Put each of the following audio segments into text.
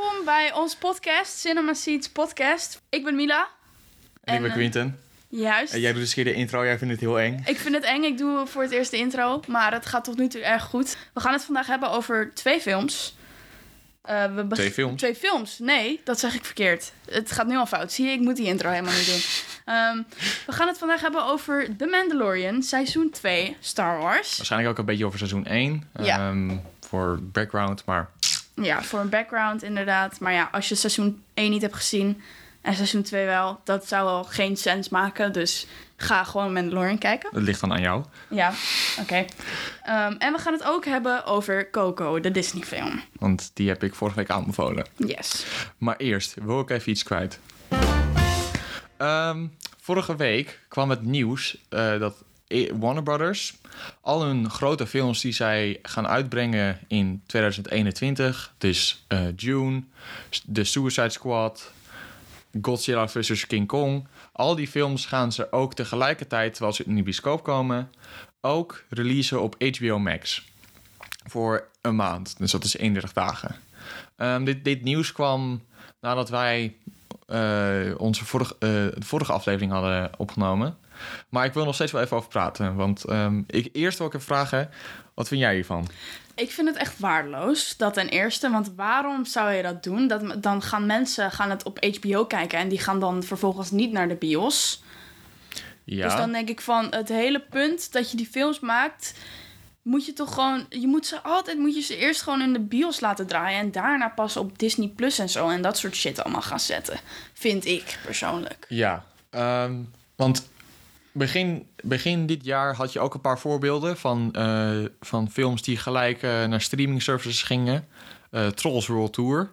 welkom bij ons podcast, Cinema Seeds Podcast. Ik ben Mila. En ik ben Quinten. Juist. En jij doet dus hier de intro, jij vindt het heel eng. Ik vind het eng, ik doe voor het eerst de intro, maar het gaat tot nu toe erg goed. We gaan het vandaag hebben over twee films. Twee films? Nee, dat zeg ik verkeerd. Het gaat nu al fout. Zie je, ik moet die intro helemaal niet doen. We gaan het vandaag hebben over The Mandalorian, seizoen 2, Star Wars. Waarschijnlijk ook een beetje over seizoen 1. Ja. Voor background, maar... Ja, voor een background inderdaad. Maar ja, als je seizoen 1 niet hebt gezien en seizoen 2 wel, dat zou wel geen sens maken. Dus ga gewoon Mandalorian kijken. Dat ligt dan aan jou. Ja, oké. En we gaan het ook hebben over Coco, de Disney film. Want die heb ik vorige week aanbevolen. Yes. Maar eerst wil ik even iets kwijt. Vorige week kwam het nieuws dat Warner Brothers al hun grote films die zij gaan uitbrengen in 2021, dus Dune, The Suicide Squad, Godzilla vs. King Kong, al die films gaan ze ook tegelijkertijd, terwijl ze in de bioscoop komen, ook releasen op HBO Max voor een maand. Dus dat is 31 dagen. Dit nieuws kwam nadat wij onze vorige aflevering hadden opgenomen. Maar ik wil nog steeds wel even over praten. Want eerst wil ik even vragen, wat vind jij hiervan? Ik vind het echt waardeloos, dat ten eerste. Want waarom zou je dat doen? Dan gaan mensen het op HBO kijken en die gaan dan vervolgens niet naar de bios. Ja. Dus dan denk ik van, het hele punt dat je die films maakt, moet je toch gewoon... Moet je ze eerst gewoon in de bios laten draaien en daarna pas op Disney Plus en zo en dat soort shit allemaal gaan zetten. Vind ik persoonlijk. Ja, want... Begin dit jaar had je ook een paar voorbeelden van films die gelijk naar streaming services gingen. Trolls World Tour,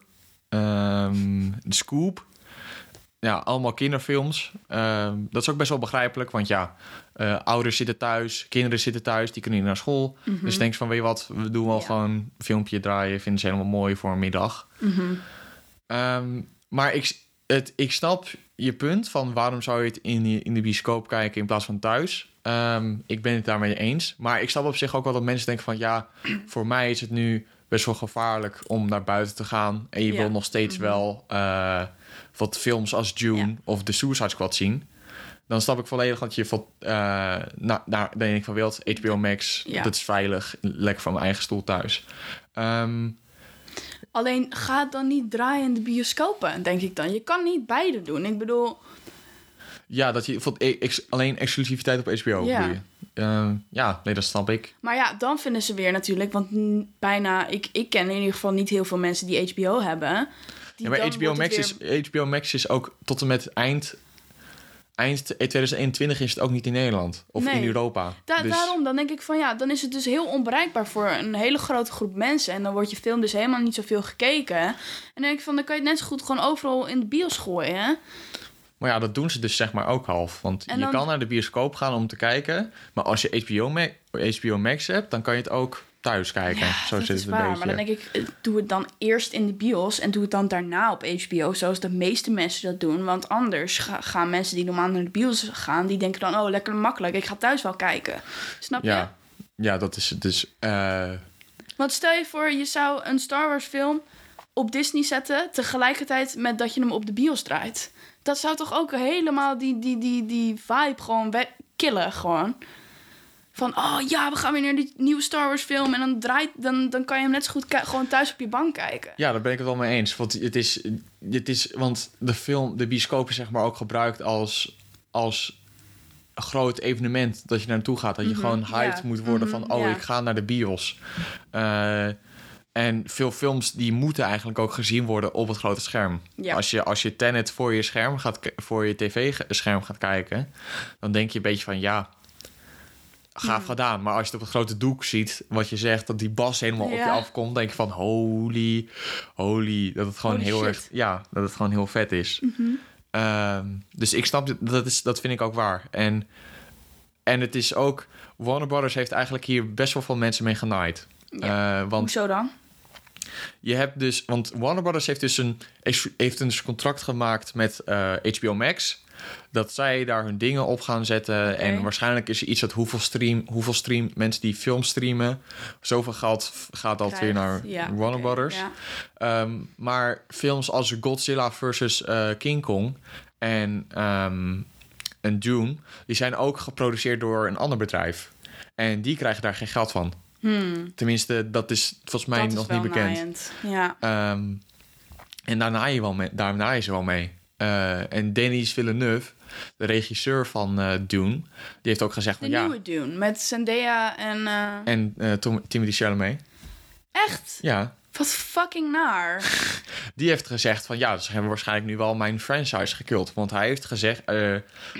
The Scoop. Ja, allemaal kinderfilms. Dat is ook best wel begrijpelijk, want ja, ouders zitten thuis, kinderen zitten thuis, die kunnen niet naar school. Mm-hmm. Dus denk je van, weet je wat, we doen wel gewoon een filmpje draaien, vinden ze helemaal mooi voor een middag. Mm-hmm. Maar ik snap je punt van waarom zou je het in de bioscoop kijken in plaats van thuis. Ik ben het daarmee eens. Maar ik snap op zich ook wel dat mensen denken van... ja, voor mij is het nu best wel gevaarlijk om naar buiten te gaan. En je wil nog steeds wel wat films als Dune of The Suicide Squad zien. Dan snap ik volledig dat je daar denk ik van wilt. HBO Max, dat is veilig. Lekker van mijn eigen stoel thuis. Alleen ga het dan niet draaien in de bioscopen, denk ik dan. Je kan niet beide doen. Ik bedoel... Ja, dat je alleen exclusiviteit op HBO. Ja. Nee, dat snap ik. Maar ja, dan vinden ze weer natuurlijk... Want bijna... Ik ken in ieder geval niet heel veel mensen die HBO hebben. Ja, maar HBO Max is ook tot en met eind 2021 is het ook niet in Nederland. Of in Europa. Daarom, dan denk ik van ja, dan is het dus heel onbereikbaar voor een hele grote groep mensen. En dan wordt je film dus helemaal niet zoveel gekeken. En dan denk ik van, dan kan je het net zo goed gewoon overal in de bios gooien. Maar ja, dat doen ze dus zeg maar ook half. Want je kan naar de bioscoop gaan om te kijken. Maar als je HBO Max hebt, dan kan je het ook thuis kijken. Ja, zo zit het een beetje. Maar dan denk ik, doe het dan eerst in de bios en doe het dan daarna op HBO, zoals de meeste mensen dat doen. Want anders gaan mensen die normaal naar de bios gaan, die denken dan, oh, lekker makkelijk, ik ga thuis wel kijken. Snap je? Ja, dat is het dus. Want stel je voor, je zou een Star Wars film op Disney zetten, tegelijkertijd met dat je hem op de bios draait. Dat zou toch ook helemaal die vibe gewoon killen gewoon. Van, oh ja, we gaan weer naar die nieuwe Star Wars film. En dan kan je hem net zo goed gewoon thuis op je bank kijken. Ja, daar ben ik het wel mee eens. Want want de bioscoop is zeg maar ook gebruikt als een groot evenement dat je naartoe gaat. Dat je gewoon hyped moet worden van, ik ga naar de bios. En veel films die moeten eigenlijk ook gezien worden op het grote scherm. Ja. Als je Tenet voor je tv-scherm gaat kijken, dan denk je een beetje van, ja... gaaf gedaan. Maar als je het op het grote doek ziet, wat je zegt, dat die bas helemaal op je afkomt, denk je van holy, dat het gewoon holy heel shit. Erg, ja, dat het gewoon heel vet is. Mm-hmm. Dus ik snap dat vind ik ook waar. En het is ook, Warner Brothers heeft eigenlijk hier best wel veel mensen mee genaaid. Ja. Hoezo dan? Je hebt dus, want Warner Brothers heeft dus een contract gemaakt met HBO Max. dat zij daar hun dingen op gaan zetten. Okay. En waarschijnlijk is er iets dat hoeveel mensen die film streamen, zoveel geld gaat dat weer naar Warner Brothers. Ja. Maar films als Godzilla versus King Kong en Dune, die zijn ook geproduceerd door een ander bedrijf. En die krijgen daar geen geld van. Tenminste, dat is volgens mij dat nog niet bekend. Ja. En daar naaien ze wel mee. En Denis Villeneuve, de regisseur van Dune, die heeft ook gezegd... De nieuwe Dune, met Zendaya en... Timothée Chalamet. Echt? Ja. Wat fucking naar. Die heeft gezegd van... Ja, ze hebben waarschijnlijk nu wel mijn franchise gekild. Want hij heeft gezegd...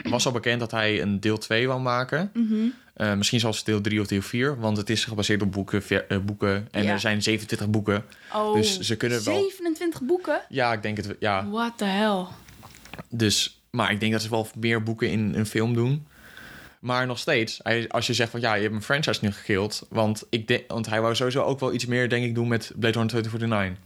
was al bekend dat hij een deel 2 wil maken. Mm-hmm. Misschien zelfs deel 3 of deel 4. Want het is gebaseerd op boeken. En er zijn 27 boeken. Oh, dus ze kunnen wel... 27 boeken? Ja, ik denk het. Ja. What the hell? Dus, maar ik denk dat ze wel meer boeken in een film doen. Maar nog steeds, als je zegt van... Ja, je hebt een franchise nu gekild. Want hij wou sowieso ook wel iets meer, denk ik, doen met Blade Runner 2049.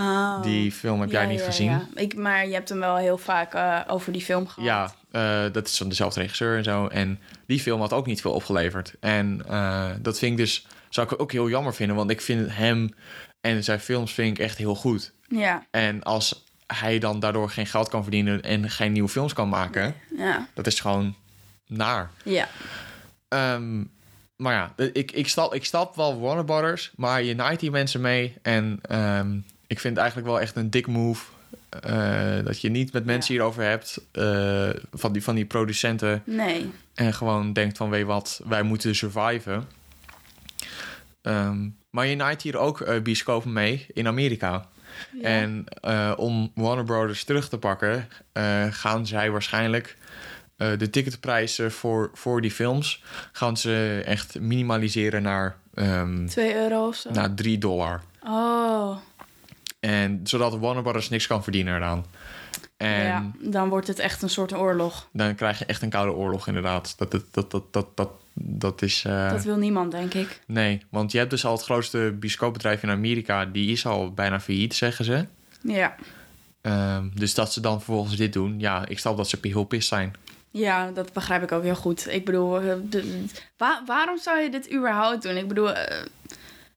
Oh. Die film heb jij niet gezien. Ja. Maar je hebt hem wel heel vaak over die film gehad. Ja. Dat is van dezelfde regisseur en zo. En die film had ook niet veel opgeleverd. En dat vind ik dus... Zou ik ook heel jammer vinden. Want ik vind hem en zijn films vind ik echt heel goed. Ja. En als hij dan daardoor geen geld kan verdienen... en geen nieuwe films kan maken... Ja. Dat is gewoon naar. Ja. Maar ja, ik stap wel Warner Brothers... maar je naait die mensen mee. En ik vind het eigenlijk wel echt een dik move... dat je niet met mensen hierover hebt... van die producenten... Nee. En gewoon denkt van... weet wat, wij moeten surviven. Maar je naait hier ook bioscopen mee... in Amerika. Ja. En om Warner Brothers terug te pakken... gaan zij waarschijnlijk... de ticketprijzen voor die films... gaan ze echt minimaliseren naar... €2 of zo? Naar $3. Oh... En zodat Warner Brothers niks kan verdienen eraan. En ja, dan wordt het echt een soort oorlog. Dan krijg je echt een koude oorlog, inderdaad. Dat is... Dat wil niemand, denk ik. Nee, want je hebt dus al het grootste bioscoopbedrijf in Amerika... die is al bijna failliet, zeggen ze. Ja. Dus dat ze dan vervolgens dit doen... Ja, ik snap dat ze heel pissed zijn. Ja, dat begrijp ik ook heel goed. Ik bedoel, waarom zou je dit überhaupt doen? Ik bedoel...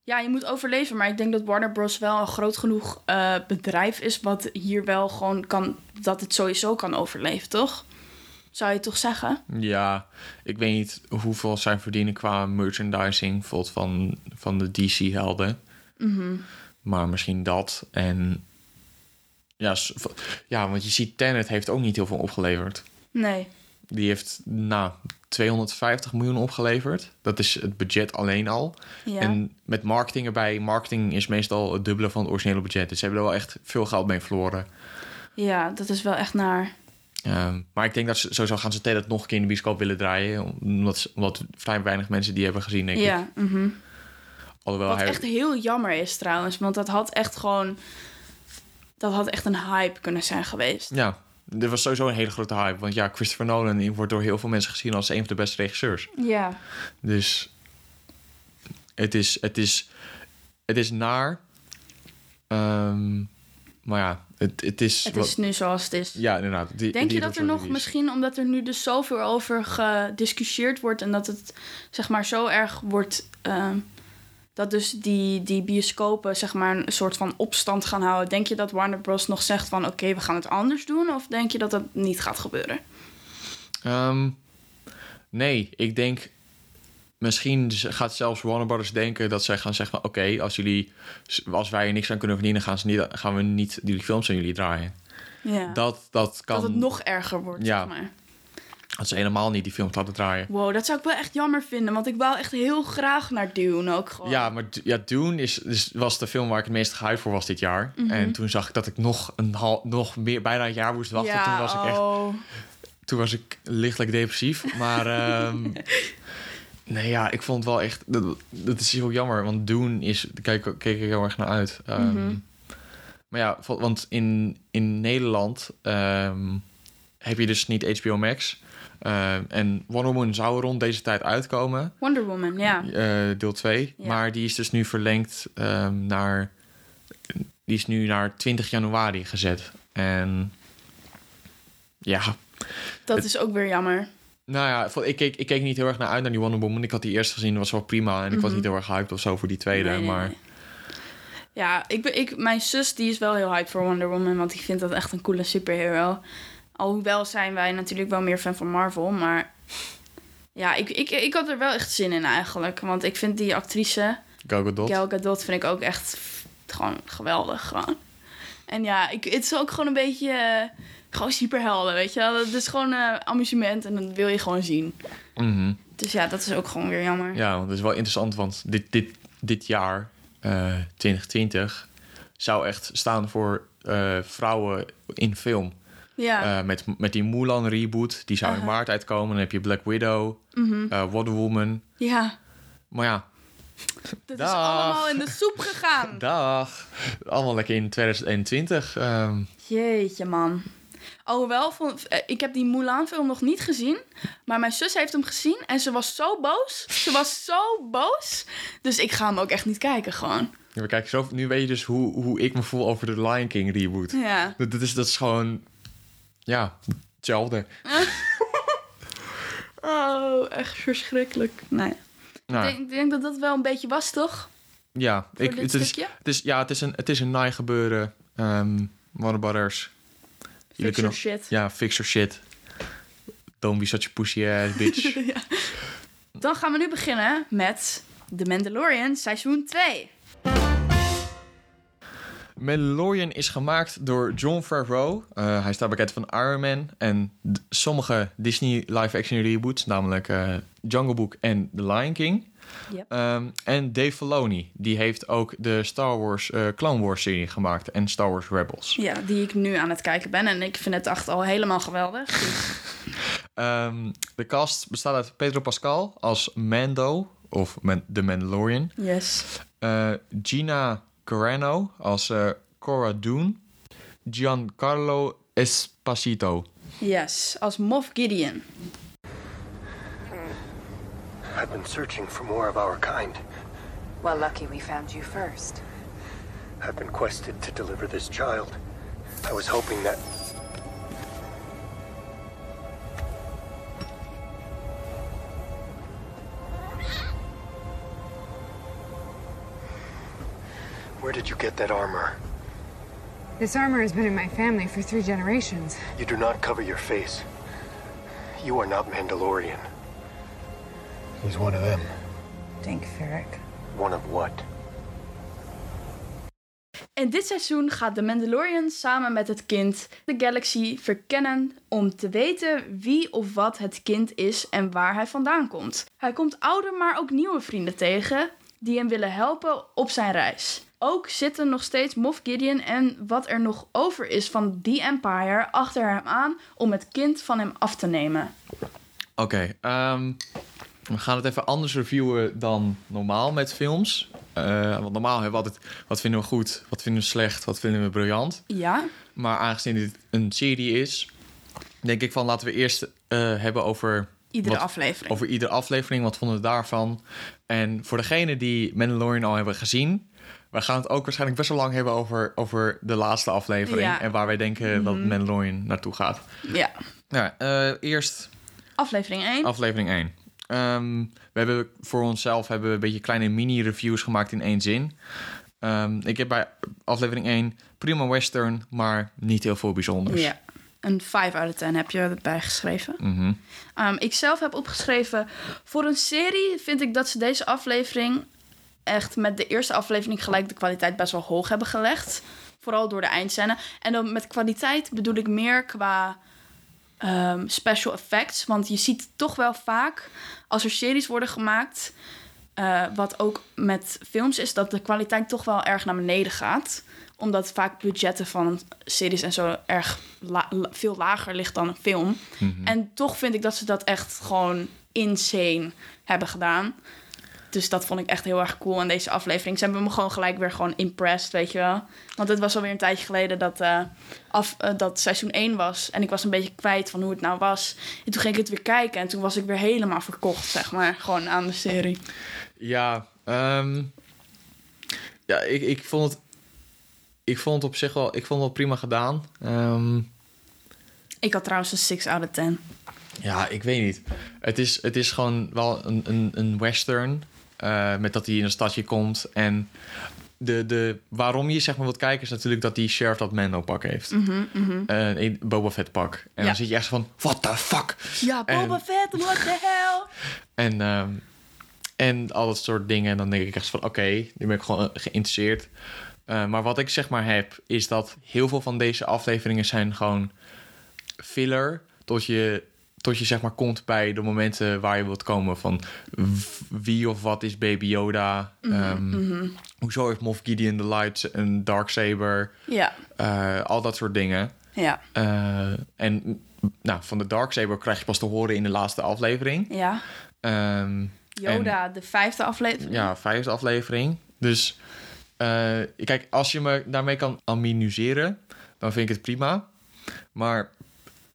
Ja, je moet overleven, maar ik denk dat Warner Bros. Wel een groot genoeg bedrijf is... wat hier wel gewoon kan... dat het sowieso kan overleven, toch? Zou je toch zeggen? Ja, ik weet niet hoeveel zij verdienen qua merchandising... bijvoorbeeld van de DC-helden. Mm-hmm. Maar misschien dat. En ja, want je ziet Tenet heeft ook niet heel veel opgeleverd. Nee. Die heeft... $250 miljoen opgeleverd. Dat is het budget alleen al. Ja. En met marketing erbij. Marketing is meestal het dubbele van het originele budget. Dus ze hebben er wel echt veel geld mee verloren. Ja, dat is wel echt naar. Maar ik denk dat ze sowieso gaan ze Tenet nog een keer in de bioscoop willen draaien. Omdat vrij weinig mensen die hebben gezien, denk ik. Mm-hmm. Alhoewel wat echt heel jammer is trouwens. Want dat had echt gewoon... Dat had echt een hype kunnen zijn geweest. Ja. Er was sowieso een hele grote hype. Want ja, Christopher Nolan wordt door heel veel mensen gezien... als een van de beste regisseurs. Ja. Dus het is naar. Maar ja, het is... Het is nu zoals het is. Ja, inderdaad. Denk je dat er nog misschien... omdat er nu dus zoveel over gediscussieerd wordt... en dat het zeg maar zo erg wordt... dat dus die bioscopen zeg maar een soort van opstand gaan houden. Denk je dat Warner Bros. Nog zegt van... oké, we gaan het anders doen? Of denk je dat dat niet gaat gebeuren? Nee, ik denk... Misschien gaat zelfs Warner Brothers denken dat zij gaan zeggen... van oké, als wij er niks aan kunnen verdienen... gaan we niet die films aan jullie draaien. Ja. Dat kan... Dat het nog erger wordt, zeg maar. Dat ze helemaal niet die films laten draaien. Wow, dat zou ik wel echt jammer vinden. Want ik wou echt heel graag naar Dune ook gewoon. Ja, maar Dune was de film waar ik het meest gehyped voor was dit jaar. Mm-hmm. En toen zag ik dat ik nog meer, bijna een jaar moest wachten. Ja, toen was ik echt... Toen was ik lichtelijk depressief. Maar nee, ja, ik vond het wel echt... Dat is heel jammer, want Dune is... Daar keek ik heel erg naar uit. Mm-hmm. Maar ja, want in Nederland... heb je dus niet HBO Max... en Wonder Woman zou rond deze tijd uitkomen. Wonder Woman, ja. Deel 2. Ja. Maar die is dus nu verlengd naar... Die is nu naar 20 januari gezet. En ja, Dat is ook weer jammer. Nou ja, ik keek niet heel erg naar die Wonder Woman. Ik had die eerst gezien, dat was wel prima. En ik was niet heel erg hyped of zo voor die tweede. Nee. Ja, mijn zus die is wel heel hyped voor Wonder Woman. Want die vindt dat echt een coole superhero. Alhoewel zijn wij natuurlijk wel meer fan van Marvel. Maar ja, ik had er wel echt zin in eigenlijk. Want ik vind die actrice... Gal Gadot vind ik ook echt gewoon geweldig. Gewoon. En ja, het is ook gewoon een beetje... Gewoon superhelden, weet je wel. Dat is gewoon amusement en dat wil je gewoon zien. Mm-hmm. Dus ja, dat is ook gewoon weer jammer. Ja, want dat is wel interessant, want dit jaar, 2020... zou echt staan voor vrouwen in film. Ja. Met die Mulan-reboot, die zou in maart uitkomen. Dan heb je Black Widow, Wonder Woman. Ja. Maar ja... Dat is allemaal in de soep gegaan. Dag. Allemaal lekker in 2021. Jeetje, man. Alhoewel, ik heb die Mulan-film nog niet gezien. Maar mijn zus heeft hem gezien en ze was zo boos. Dus ik ga hem ook echt niet kijken, gewoon. Ja, maar kijk, nu weet je dus hoe ik me voel over de Lion King reboot. Ja. Dat is gewoon... Ja, hetzelfde. Oh, echt verschrikkelijk. Nee. Nou. Ik denk dat dat wel een beetje was, toch? Ja, het is een naai gebeuren. Warner Brothers. Fix your shit. Don't be such a pussy ass bitch. Ja. Dan gaan we nu beginnen met The Mandalorian seizoen 2. Mandalorian is gemaakt door Jon Favreau. Hij staat bekend van Iron Man en sommige Disney live-action reboots, namelijk Jungle Book en The Lion King. Yep. En Dave Filoni, die heeft ook de Star Wars Clone Wars serie gemaakt en Star Wars Rebels. Ja, die ik nu aan het kijken ben en ik vind het echt al helemaal geweldig. De cast bestaat uit Pedro Pascal als Mando, of The Mandalorian. Yes. Gina Carano als Cora Dune. Giancarlo Esposito. Yes, als Moff Gideon. I've been searching for more of our kind. Well, lucky we found you first. I've been quested to deliver this child. I was hoping that... Where did you get that armor? This armor has been in my family for 3 generations. You do not cover your face. You are not Mandalorian. He's one of them. Dink Ferric. One of what? In dit seizoen gaat de Mandalorian samen met het kind de galaxy verkennen om te weten wie of wat het kind is en waar hij vandaan komt. Hij komt oude, maar ook nieuwe vrienden tegen... die hem willen helpen op zijn reis. Ook zitten nog steeds Moff Gideon en wat er nog over is van die Empire... achter hem aan om het kind van hem af te nemen. Oké, we gaan het even anders reviewen dan normaal met films. Want normaal hebben we altijd... wat vinden we goed, wat vinden we slecht, wat vinden we briljant. Ja. Maar aangezien dit een serie is... denk ik van laten we eerst hebben over... aflevering. Over iedere aflevering, wat vonden we daarvan? En voor degenen die Mandalorian al hebben gezien... wij gaan het ook waarschijnlijk best wel lang hebben over de laatste aflevering... Ja. En waar wij denken dat Mandalorian naartoe gaat. Ja. Nou, eerst... Aflevering 1. We hebben voor onszelf een beetje kleine mini-reviews gemaakt in 1 zin. Ik heb bij aflevering 1 prima western, maar niet heel veel bijzonders. Ja. Een 5/10 heb je erbij geschreven. Mm-hmm. Ik zelf heb opgeschreven... voor een serie vind ik dat ze deze aflevering... echt met de eerste aflevering gelijk de kwaliteit best wel hoog hebben gelegd. Vooral door de eindscène. En dan met kwaliteit bedoel ik meer qua special effects. Want je ziet toch wel vaak... als er series worden gemaakt... wat ook met films is... dat de kwaliteit toch wel erg naar beneden gaat... omdat vaak budgetten van series en zo erg veel lager ligt dan een film. Mm-hmm. En toch vind ik dat ze dat echt gewoon insane hebben gedaan. Dus dat vond ik echt heel erg cool in deze aflevering. Ze hebben me gewoon gelijk weer gewoon impressed, weet je wel. Want het was alweer een tijdje geleden dat seizoen 1 was. En ik was een beetje kwijt van hoe het nou was. En toen ging ik het weer kijken. En toen was ik weer helemaal verkocht, zeg maar. Gewoon aan de serie. Ja, ik vond het op zich wel prima gedaan. Ik had trouwens een 6/10. Ja, ik weet niet. Het is gewoon wel een western. Met dat hij in een stadje komt. En waarom je zeg maar wilt kijken is natuurlijk dat die sheriff dat Mando pak heeft. Een Boba Fett pak. En dan zit je echt van, what the fuck? Ja, Boba Fett, what the hell? En al dat soort dingen. En dan denk ik echt van, oké, nu ben ik gewoon geïnteresseerd. Maar wat ik zeg maar heb, is dat heel veel van deze afleveringen zijn gewoon filler. Tot je zeg maar komt bij de momenten waar je wilt komen. Van wie of wat is Baby Yoda? Hoezo heeft Moff Gideon de lights en Darksaber? Ja. Al dat soort dingen. Ja. En nou, van de Darksaber krijg je pas te horen in de laatste aflevering. Ja. Yoda, de 5e aflevering. Ja, 5e aflevering. Dus kijk, als je me daarmee kan amuseren, dan vind ik het prima. Maar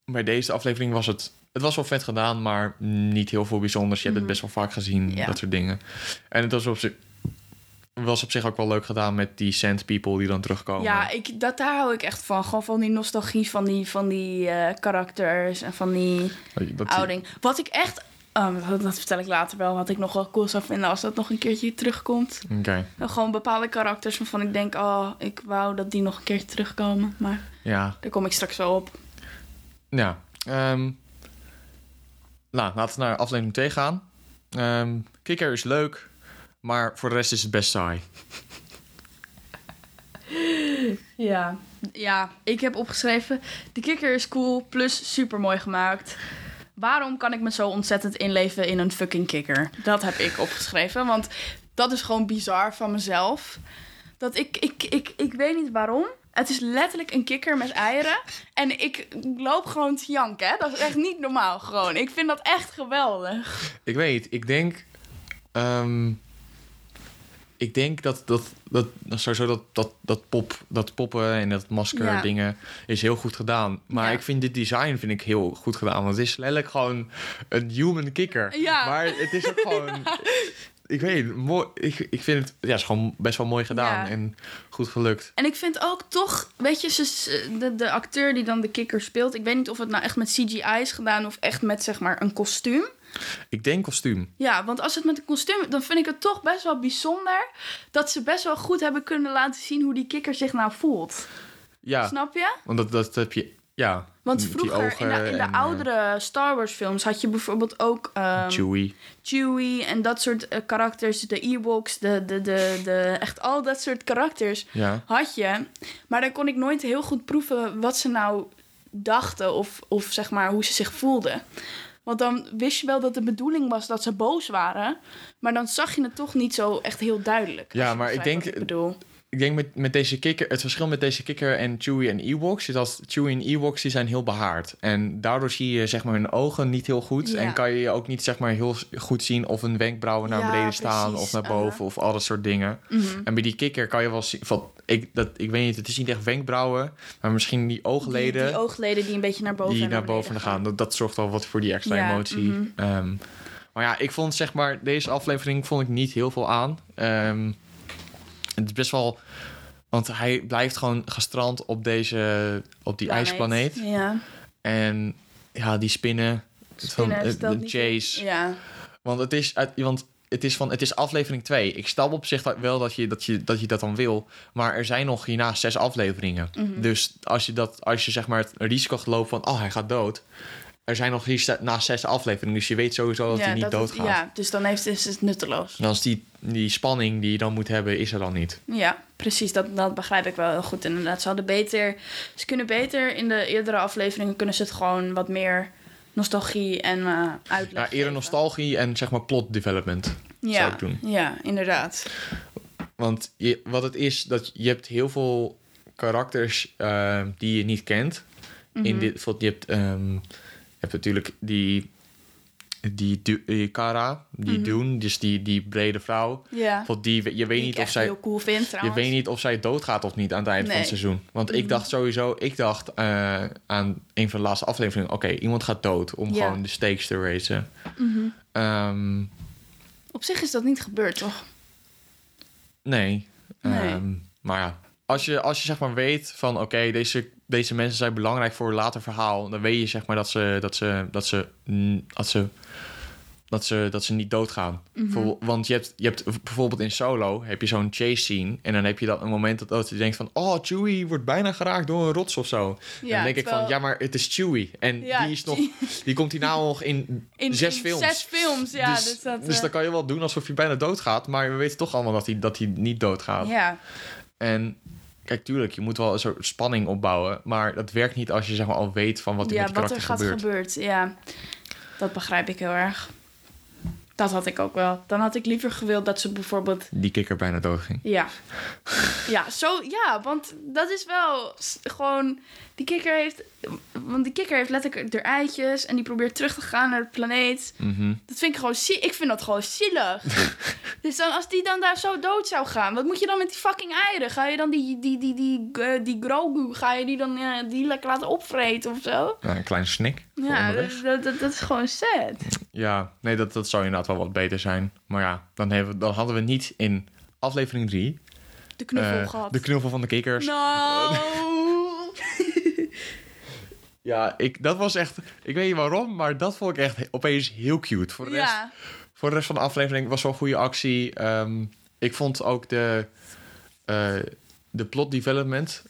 bij deze aflevering was het was wel vet gedaan, maar niet heel veel bijzonders. Je hebt het best wel vaak gezien, dat soort dingen. En het was op zich ook wel leuk gedaan met die sand people die dan terugkomen. Ja, daar hou ik echt van. Gewoon van die nostalgie van die karakters en van die ouding. Wat ik echt... dat vertel ik later wel. Wat ik nog wel cool zou vinden als dat nog een keertje terugkomt. Okay. Gewoon bepaalde karakters waarvan ik denk... oh, ik wou dat die nog een keertje terugkomen. Maar daar kom ik straks wel op. Ja. Nou, laten we naar aflevering 2 gaan. Kikker is leuk, maar voor de rest is het best saai. Ja, ik heb opgeschreven... de kikker is cool, plus supermooi gemaakt... Waarom kan ik me zo ontzettend inleven in een fucking kikker? Dat heb ik opgeschreven, want dat is gewoon bizar van mezelf. Dat ik weet niet waarom. Het is letterlijk een kikker met eieren. En ik loop gewoon te janken, hè? Dat is echt niet normaal gewoon. Ik vind dat echt geweldig. Ik weet, ik denk dat poppen en dat masker dingen is heel goed gedaan. Maar ik vind dit design heel goed gedaan. Want het is letterlijk gewoon een human kikker. Ja. Maar het is ook gewoon... ja. Ik weet mooi. Ik vind het... ja, het is gewoon best wel mooi gedaan en goed gelukt. En ik vind ook toch... weet je, de acteur die dan de kikker speelt... ik weet niet of het nou echt met CGI is gedaan... of echt met, zeg maar, een kostuum. Ik denk kostuum. Ja, want als het met een kostuum... dan vind ik het toch best wel bijzonder... dat ze best wel goed hebben kunnen laten zien... hoe die kikker zich nou voelt. Ja. Snap je? Want dat heb je... ja. Want vroeger, in de oudere Star Wars films... had je bijvoorbeeld ook... Chewie en dat soort karakters. De Ewoks, echt al dat soort karakters had je. Maar dan kon ik nooit heel goed proeven... wat ze nou dachten of zeg maar hoe ze zich voelden. Want dan wist je wel dat de bedoeling was dat ze boos waren... maar dan zag je het toch niet zo echt heel duidelijk. Ja, maar ik denk... ik denk met deze kikker, het verschil met deze kikker en Chewie en Ewoks... is dat Chewie en Ewoks die zijn heel behaard. En daardoor zie je zeg maar hun ogen niet heel goed. Ja. En kan je ook niet zeg maar heel goed zien of hun wenkbrauwen naar beneden staan... precies. Of naar boven of al dat soort dingen. Mm-hmm. En bij die kikker kan je wel zien... van, ik weet niet, het is niet echt wenkbrauwen... maar misschien die oogleden... Die oogleden die een beetje naar boven gaan. Dat zorgt al wat voor die extra emotie. Mm-hmm. Maar ja, ik vond zeg maar... deze aflevering vond ik niet heel veel aan... het is best wel... want hij blijft gewoon gestrand op die ijsplaneet. Ja. En ja, die spinnen van de Chase. Ja. Want het is aflevering 2. Ik snap op zich wel dat je dat dan wil. Maar er zijn nog hierna 6 afleveringen. Mm-hmm. Dus als je zeg maar het risico loopt van... oh, hij gaat dood... er zijn nog na 6 afleveringen, dus je weet sowieso dat hij niet doodgaat. Ja, dus dan is het nutteloos. Dan is die spanning die je dan moet hebben, is er dan niet. Ja, precies. Dat begrijp ik wel heel goed. Inderdaad, ze kunnen beter in de eerdere afleveringen... kunnen ze het gewoon wat meer nostalgie en uitleg geven. Ja, eerder nostalgie en zeg maar plot development zou ik doen. Ja, inderdaad. Want wat het is, dat je hebt heel veel karakters die je niet kent. Mm-hmm. Je hebt natuurlijk die Kara, die Dune, dus die brede vrouw. Ja. Je weet niet of zij doodgaat of niet aan het eind van het seizoen. Want ik dacht aan een van de laatste afleveringen... oké, iemand gaat dood om gewoon de stakes te racen. Mm-hmm. Op zich is dat niet gebeurd, toch? Nee. Maar ja, Als je zeg maar weet van oké, deze mensen zijn belangrijk voor een later verhaal, dan weet je zeg maar dat ze niet doodgaan. Mm-hmm. Want je hebt bijvoorbeeld in Solo heb je zo'n chase scene en dan heb je dat een moment dat je denkt van Chewie wordt bijna geraakt door een rots of zo. Ja, en dan denk ik van maar het is Chewie en ja, die is nog die komt hierna nog in zes films. Ja, dus dan kan je wel doen alsof je bijna doodgaat, maar we weten toch allemaal dat hij niet doodgaat. Ja. En kijk, tuurlijk, je moet wel een soort spanning opbouwen, maar dat werkt niet als je zeg maar al weet van wat met die karakter gebeurt. Ja, wat er gaat gebeuren. Ja. Dat begrijp ik heel erg. Dat had ik ook wel. Dan had ik liever gewild dat ze bijvoorbeeld... die kikker bijna dood ging. Ja. Ja, want dat is wel gewoon... Want die kikker heeft letterlijk haar eitjes... en die probeert terug te gaan naar de planeet. Mm-hmm. Dat vind ik gewoon... ik vind dat gewoon zielig. Dus dan, als die dan daar zo dood zou gaan... wat moet je dan met die fucking eieren? Ga je dan die Grogu... ga je die dan die lekker laten opvreten of zo? Ja, een kleine snik. Ja, dat is gewoon sad. Ja, nee, dat zou inderdaad wel wat beter zijn. Maar ja, dan hadden we niet in aflevering 3... de knuffel gehad. De knuffel van de kikkers. Ja, dat was echt... ik weet niet waarom, maar dat vond ik echt opeens heel cute. Voor de rest van de aflevering was wel een goede actie. Ik vond ook de plot development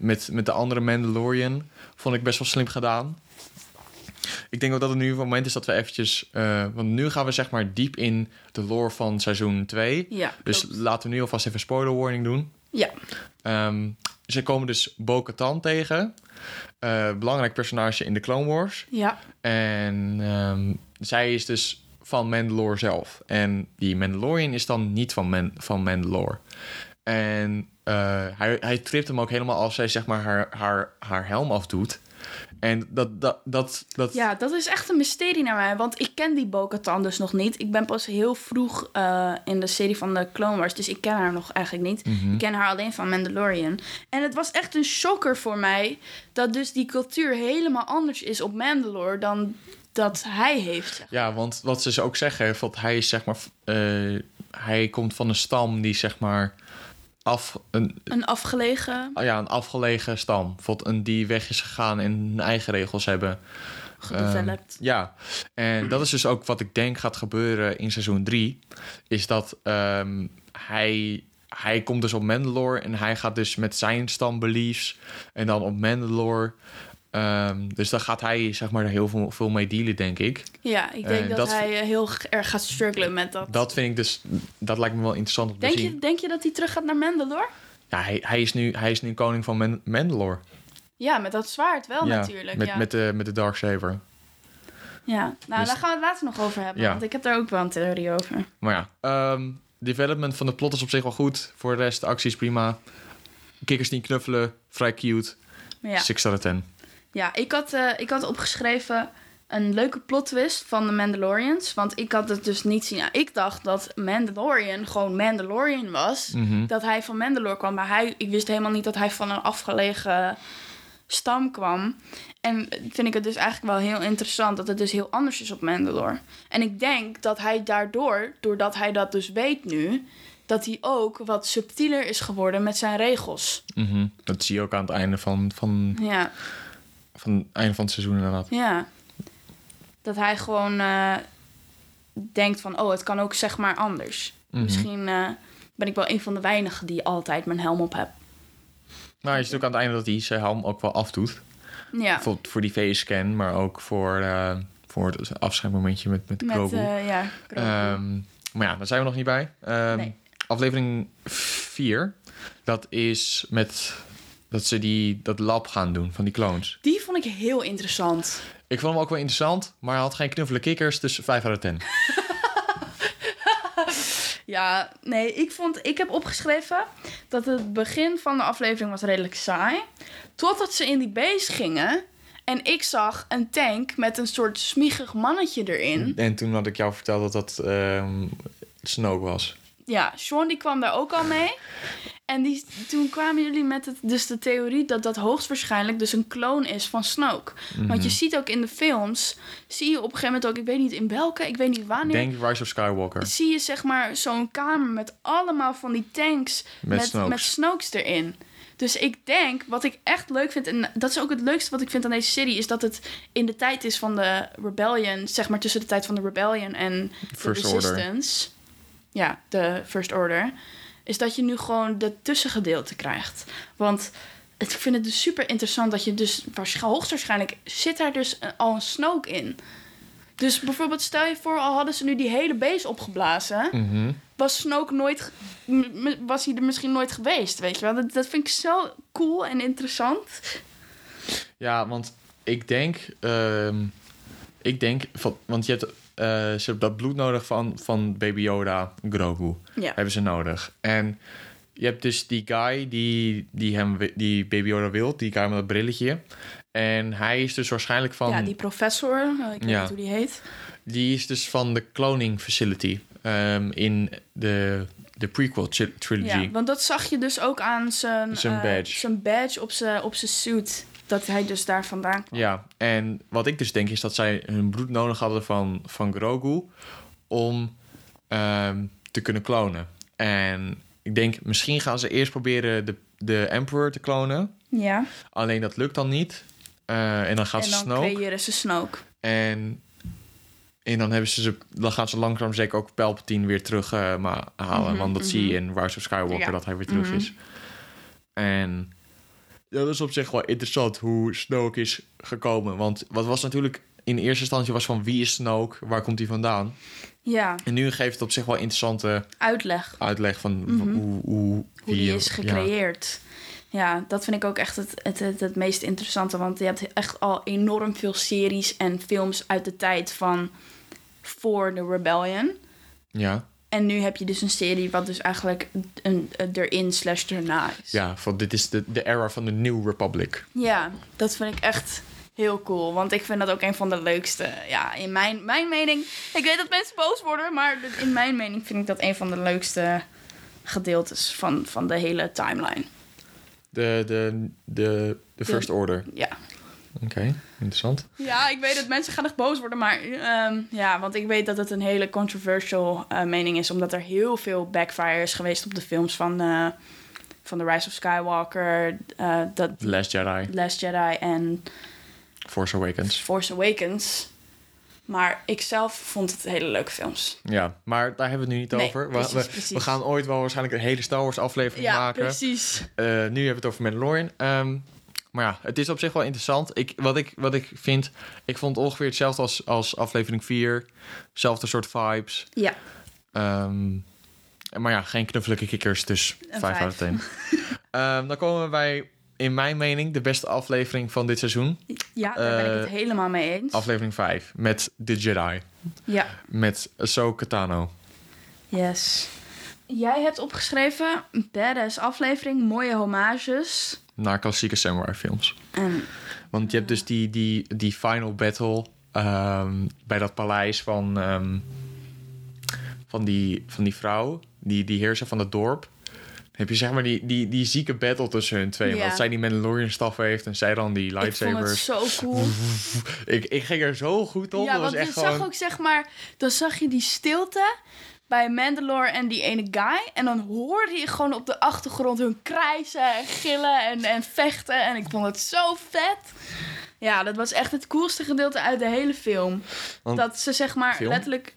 met de andere Mandalorian... vond ik best wel slim gedaan. Ik denk ook dat het nu het moment is dat we eventjes... want nu gaan we zeg maar diep in de lore van seizoen 2. Ja, dus laten we nu alvast even spoiler warning doen. Ja. Ze komen dus Bo-Katan tegen... belangrijk personage in de Clone Wars. Ja. En zij is dus van Mandalore zelf. En die Mandalorian is dan niet van Mandalore. En hij tript hem ook helemaal als zij zeg maar haar helm afdoet. En dat... Ja, dat is echt een mysterie naar mij. Want ik ken die Bo-Katan dus nog niet. Ik ben pas heel vroeg in de serie van de Clone Wars. Dus ik ken haar nog eigenlijk niet. Mm-hmm. Ik ken haar alleen van Mandalorian. En het was echt een shocker voor mij... dat dus die cultuur helemaal anders is op Mandalore... dan dat hij heeft. Zeg maar. Ja, want wat ze ook zeggen... want hij is zeg maar... hij komt van een stam die zeg maar... een afgelegen stam. Bijvoorbeeld die weg is gegaan en hun eigen regels hebben gedeveloped. Ja, en dat is dus ook wat ik denk gaat gebeuren in seizoen 3. Is dat hij komt dus op Mandalore en hij gaat dus met zijn stambeliefs en dan op Mandalore. Dus daar gaat hij zeg maar heel veel mee dealen, denk ik. Ja, ik denk dat hij heel erg gaat struggelen met dat. Dat vind ik dus... dat lijkt me wel interessant om te zien. Denk je dat hij terug gaat naar Mandalore? Ja, hij is nu koning van Mandalore. Ja, met dat zwaard wel natuurlijk. Met de Darksaber. Ja, nou dus, daar gaan we het later nog over hebben. Ja. Want ik heb daar ook wel een theorie over. Maar ja, development van de plot is op zich wel goed. Voor de rest, de actie is prima. Kikkers die knuffelen, vrij cute. Ja. 6/10. Ja, ik had opgeschreven een leuke plot twist van de Mandalorians. Want ik had het dus niet zien. Nou, ik dacht dat Mandalorian gewoon Mandalorian was. Mm-hmm. Dat hij van Mandalore kwam. Maar ik wist helemaal niet dat hij van een afgelegen stam kwam. En vind ik het dus eigenlijk wel heel interessant... dat het dus heel anders is op Mandalore. En ik denk dat hij daardoor, doordat hij dat dus weet nu... dat hij ook wat subtieler is geworden met zijn regels. Mm-hmm. Dat zie je ook aan het einde van... ja. Van het einde van het seizoen inderdaad. Ja. Dat hij gewoon denkt van... het kan ook zeg maar anders. Mm-hmm. Misschien ben ik wel een van de weinigen... die altijd mijn helm op heb. Nou, je ziet ook aan het einde dat hij zijn helm ook wel afdoet. Ja. Bijvoorbeeld voor die face-scan... maar ook voor het afscheidmomentje met Grogu. Grogu. Maar ja, daar zijn we nog niet bij. Nee. Aflevering 4. Dat is met... dat ze dat lab gaan doen van die clones. Die vond ik heel interessant. Ik vond hem ook wel interessant, maar hij had geen knuffelen kikkers, dus 5/10. Ja, nee, ik heb opgeschreven dat het begin van de aflevering was redelijk saai. Totdat ze in die base gingen en ik zag een tank met een soort smiegig mannetje erin. En toen had ik jou verteld dat Snoke was. Ja, Sean die kwam daar ook al mee. En toen kwamen jullie met de theorie dat hoogstwaarschijnlijk dus een kloon is van Snoke. Mm-hmm. Want je ziet ook in de films, zie je op een gegeven moment ook, ik weet niet in welke, ik weet niet wanneer. Denk Rise of Skywalker. Zie je zeg maar zo'n kamer met allemaal van die tanks met Snokes erin. Dus ik denk, wat ik echt leuk vind, en dat is ook het leukste wat ik vind aan deze serie, is dat het in de tijd is van de Rebellion, zeg maar tussen de tijd van de Rebellion en First de Resistance. Order. Ja, de First Order. Is dat je nu gewoon dat tussengedeelte krijgt. Want ik vind het dus super interessant dat je dus hoogstwaarschijnlijk zit daar dus al een Snoke in. Dus bijvoorbeeld stel je voor, al hadden ze nu die hele base opgeblazen, mm-hmm. was Snoke nooit, was hij er misschien nooit geweest, weet je wel? Dat vind ik zo cool en interessant. Ja, want ik denk, want je hebt ze hebben dat bloed nodig van Baby Yoda, Grogu. Ja. Hebben ze nodig. En je hebt dus die guy die Baby Yoda wil, die guy met dat brilletje. En hij is dus waarschijnlijk van... Ja, die professor, ik weet niet hoe die heet. Die is dus van de cloning facility in de prequel trilogy. Ja, want dat zag je dus ook aan zijn badge op zijn suit. Dat hij dus daar vandaan kwam. Ja, en wat ik dus denk is dat zij hun bloed nodig hadden van Grogu om te kunnen klonen. En ik denk, misschien gaan ze eerst proberen de Emperor te klonen. Ja. Alleen dat lukt dan niet. En dan creëren ze Snoke. En dan hebben dan gaan ze langzaam zeker ook Palpatine weer terug halen. Mm-hmm, want dat zie je in Rise of Skywalker, dat hij weer terug is. En dat is op zich wel interessant hoe Snoke is gekomen. Want wat was natuurlijk in eerste instantie was van wie is Snoke? Waar komt hij vandaan? Ja. En nu geeft het op zich wel interessante uitleg van hoe die is gecreëerd. Ja, dat vind ik ook echt het meest interessante. Want je hebt echt al enorm veel series en films uit de tijd van voor de Rebellion. Ja. En nu heb je dus een serie wat dus eigenlijk erin / erna is. Ja, van dit is de era van de New Republic. Ja, dat vind ik echt heel cool. Want ik vind dat ook een van de leukste. Ja, in mijn mening... Ik weet dat mensen boos worden, maar in mijn mening vind ik dat een van de leukste gedeeltes van de hele timeline. De First Order. Ja. Oké, interessant. Ja, ik weet dat mensen gaan echt boos worden, maar want ik weet dat het een hele controversial mening is, omdat er heel veel backfire is geweest op de films van The Rise of Skywalker, Last Jedi en Force Awakens. Maar ik zelf vond het hele leuke films. Ja, maar daar hebben we het nu niet over. We gaan ooit wel waarschijnlijk een hele Star Wars aflevering maken. Ja, precies. Nu hebben we het over Mandalorian. Maar ja, het is op zich wel interessant. Wat ik vind, ik vond ongeveer hetzelfde als aflevering 4. Zelfde soort vibes. Ja. Maar ja, geen knuffelige kikkers, dus 5 uit 10. Dan komen we bij, in mijn mening, de beste aflevering van dit seizoen. Ja, daar ben ik het helemaal mee eens. Aflevering 5, met de Jedi. Ja. Met Ahsoka Tano. Yes. Jij hebt opgeschreven, badass aflevering, mooie homages naar klassieke samurai films. Want je hebt dus die final battle bij dat paleis van die vrouw, die heerser van het dorp. Dan heb je zeg maar die zieke battle tussen hun twee. Ja. Want zij die Mandalorian staf heeft en zij dan die lightsabers. Ik vond het zo cool. Ik ging er zo goed op. Ja, dat want was echt je gewoon... zag ook zeg maar... Dan zag je die stilte bij Mandalore en die ene guy. En dan hoorde je gewoon op de achtergrond hun krijsen en gillen en vechten. En ik vond het zo vet. Ja, dat was echt het coolste gedeelte uit de hele film. Want dat ze zeg maar letterlijk...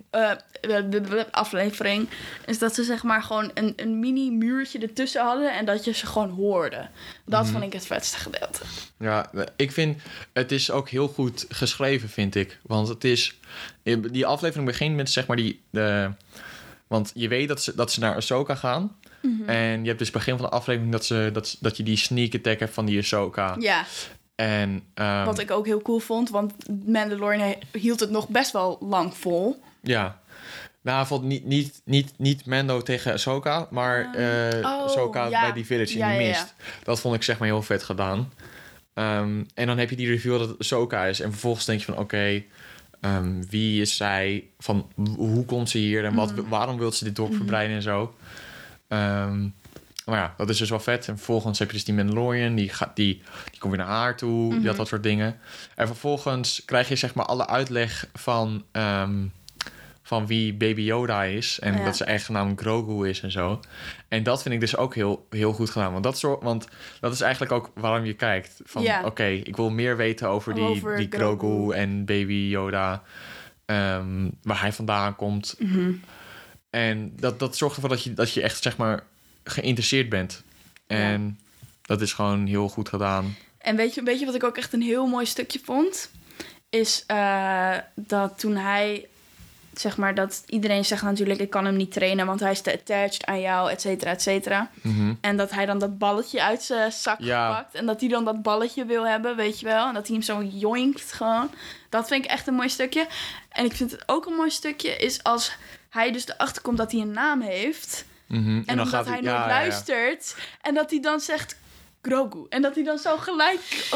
De aflevering is dat ze zeg maar gewoon een mini muurtje ertussen hadden en dat je ze gewoon hoorde. Dat vond ik het vetste gedeelte. Ja, ik vind... Het is ook heel goed geschreven, vind ik. Want het is... Die aflevering begint met zeg maar want je weet dat ze naar Ahsoka gaan. Mm-hmm. En je hebt dus het begin van de aflevering dat je die sneak attack hebt van die Ahsoka. Ja. En, wat ik ook heel cool vond, want Mandalorian hield het nog best wel lang vol. Ja. Nou, niet Mando tegen Ahsoka, maar Ahsoka bij die village in die mist. Ja. Dat vond ik zeg maar heel vet gedaan. En dan heb je die reveal dat het Ahsoka is. En vervolgens denk je van oké, Wie is zij? Van hoe komt ze hier? En waarom wil ze dit dorp verbreiden en zo? Maar ja, dat is dus wel vet. En vervolgens heb je dus die Mandalorian. Die komt weer naar haar toe. Die had dat soort dingen. En vervolgens krijg je zeg maar alle uitleg van wie Baby Yoda is. En dat ze echt namelijk Grogu is en zo. En dat vind ik dus ook heel, heel goed gedaan. Want dat is eigenlijk ook waarom je kijkt. Van oké, ik wil meer weten over die Grogu en Baby Yoda. Waar hij vandaan komt. En dat zorgt ervoor dat je echt zeg maar geïnteresseerd bent. En dat is gewoon heel goed gedaan. En weet je wat ik ook echt een heel mooi stukje vond? Is dat toen hij... Zeg maar dat iedereen zegt natuurlijk, ik kan hem niet trainen, want hij is te attached aan jou, et cetera, et cetera. En dat hij dan dat balletje uit zijn zak pakt. En dat hij dan dat balletje wil hebben, weet je wel. En dat hij hem zo joinkt gewoon. Dat vind ik echt een mooi stukje. En ik vind het ook een mooi stukje is als hij dus erachter komt dat hij een naam heeft. En dan omdat hij nooit luistert. En dat hij dan zegt... Grogu. En dat hij dan zo gelijk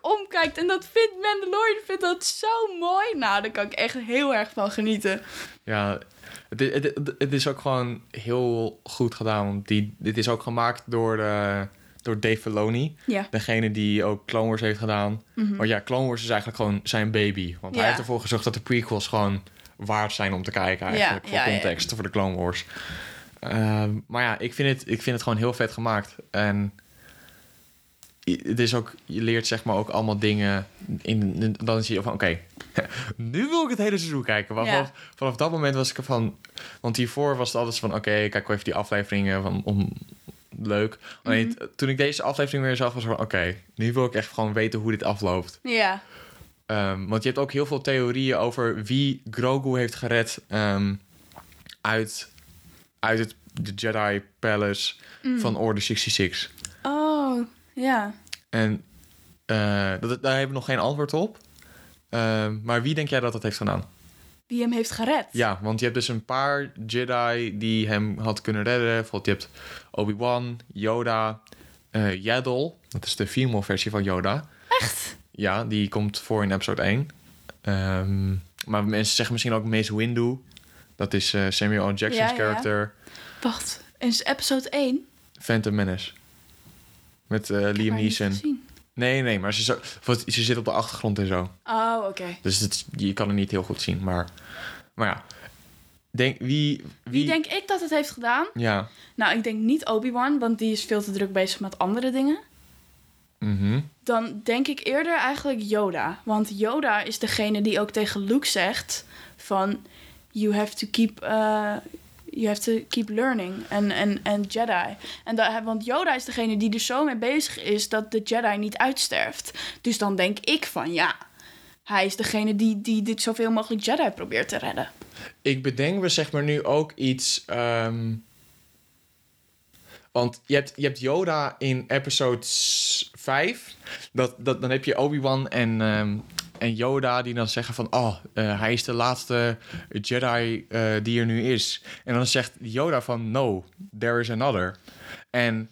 omkijkt. En dat vindt Mandalorian dat zo mooi. Nou, daar kan ik echt heel erg van genieten. Ja, het is ook gewoon heel goed gedaan. Want dit is ook gemaakt door Dave Filoni. Ja. Degene die ook Clone Wars heeft gedaan. Want ja, Clone Wars is eigenlijk gewoon zijn baby. Want hij heeft ervoor gezorgd dat de prequels gewoon waard zijn om te kijken eigenlijk. Voor context, voor de Clone Wars. Maar ja, ik vind het gewoon heel vet gemaakt. En... Het is ook, je leert zeg maar ook allemaal dingen. Dan zie je van, oké, nu wil ik het hele seizoen kijken. Vanaf dat moment was ik ervan... Want hiervoor was het altijd van, oké, kijk wel even die afleveringen. Leuk. Alleen toen ik deze aflevering weer zag, was van, oké, nu wil ik echt gewoon weten hoe dit afloopt. Ja. Want je hebt ook heel veel theorieën over wie Grogu heeft gered uit de Jedi Palace van Order 66. Oh, ja. En daar hebben we nog geen antwoord op. Maar wie denk jij dat heeft gedaan? Wie hem heeft gered? Ja, want je hebt dus een paar Jedi die hem had kunnen redden. Bijvoorbeeld je hebt Obi-Wan, Yoda, Yaddle. Dat is de female versie van Yoda. Echt? Ja, die komt voor in episode 1. Maar mensen zeggen misschien ook Mace Windu. Dat is Samuel L. Jackson's character. Wacht, is episode 1? Phantom Menace. Met Liam Neeson. Nee, maar ze zit op de achtergrond en zo. Oh, oké. Dus je kan het niet heel goed zien. Maar ja. Wie denk ik dat het heeft gedaan? Ja. Nou, ik denk niet Obi-Wan, want die is veel te druk bezig met andere dingen. Dan denk ik eerder eigenlijk Yoda. Want Yoda is degene die ook tegen Luke zegt van... You have to keep learning. En Jedi. Want Yoda is degene die er zo mee bezig is... dat de Jedi niet uitsterft. Dus dan denk ik van ja... hij is degene die dit zoveel mogelijk Jedi probeert te redden. Ik bedenk me zeg maar nu ook iets... Want je hebt Yoda in episode 5. Dan heb je Obi-Wan en Yoda die dan zeggen van... hij is de laatste Jedi die er nu is. En dan zegt Yoda van... No, there is another. En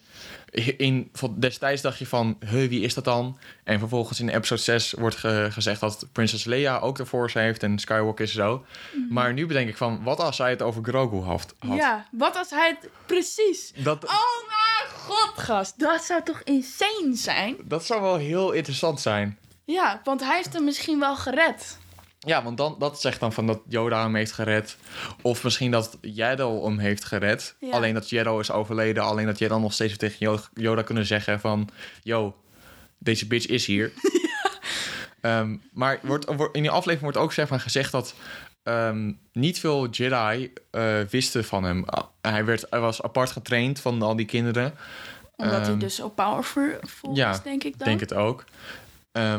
destijds dacht je van... wie is dat dan? En vervolgens in episode 6 wordt gezegd... dat Prinses Leia ook de Force heeft... en Skywalker is zo. Maar nu bedenk ik van... wat als hij het over Grogu had? Ja, wat als hij het... Precies. Oh mijn god, gast. Dat zou toch insane zijn? Dat zou wel heel interessant zijn. Ja, want hij heeft hem misschien wel gered. Ja, want dat zegt dan van dat Yoda hem heeft gered. Of misschien dat Yaddle hem heeft gered. Ja. Alleen dat Yaddle is overleden. Alleen dat Yaddle nog steeds tegen Yoda kunnen zeggen van... Yo, deze bitch is hier. Ja. Maar in die aflevering wordt ook zeg maar gezegd dat... niet veel Jedi wisten van hem. Hij was apart getraind van al die kinderen. Omdat hij dus zo powerful is, denk ik dan. Ja, denk het ook.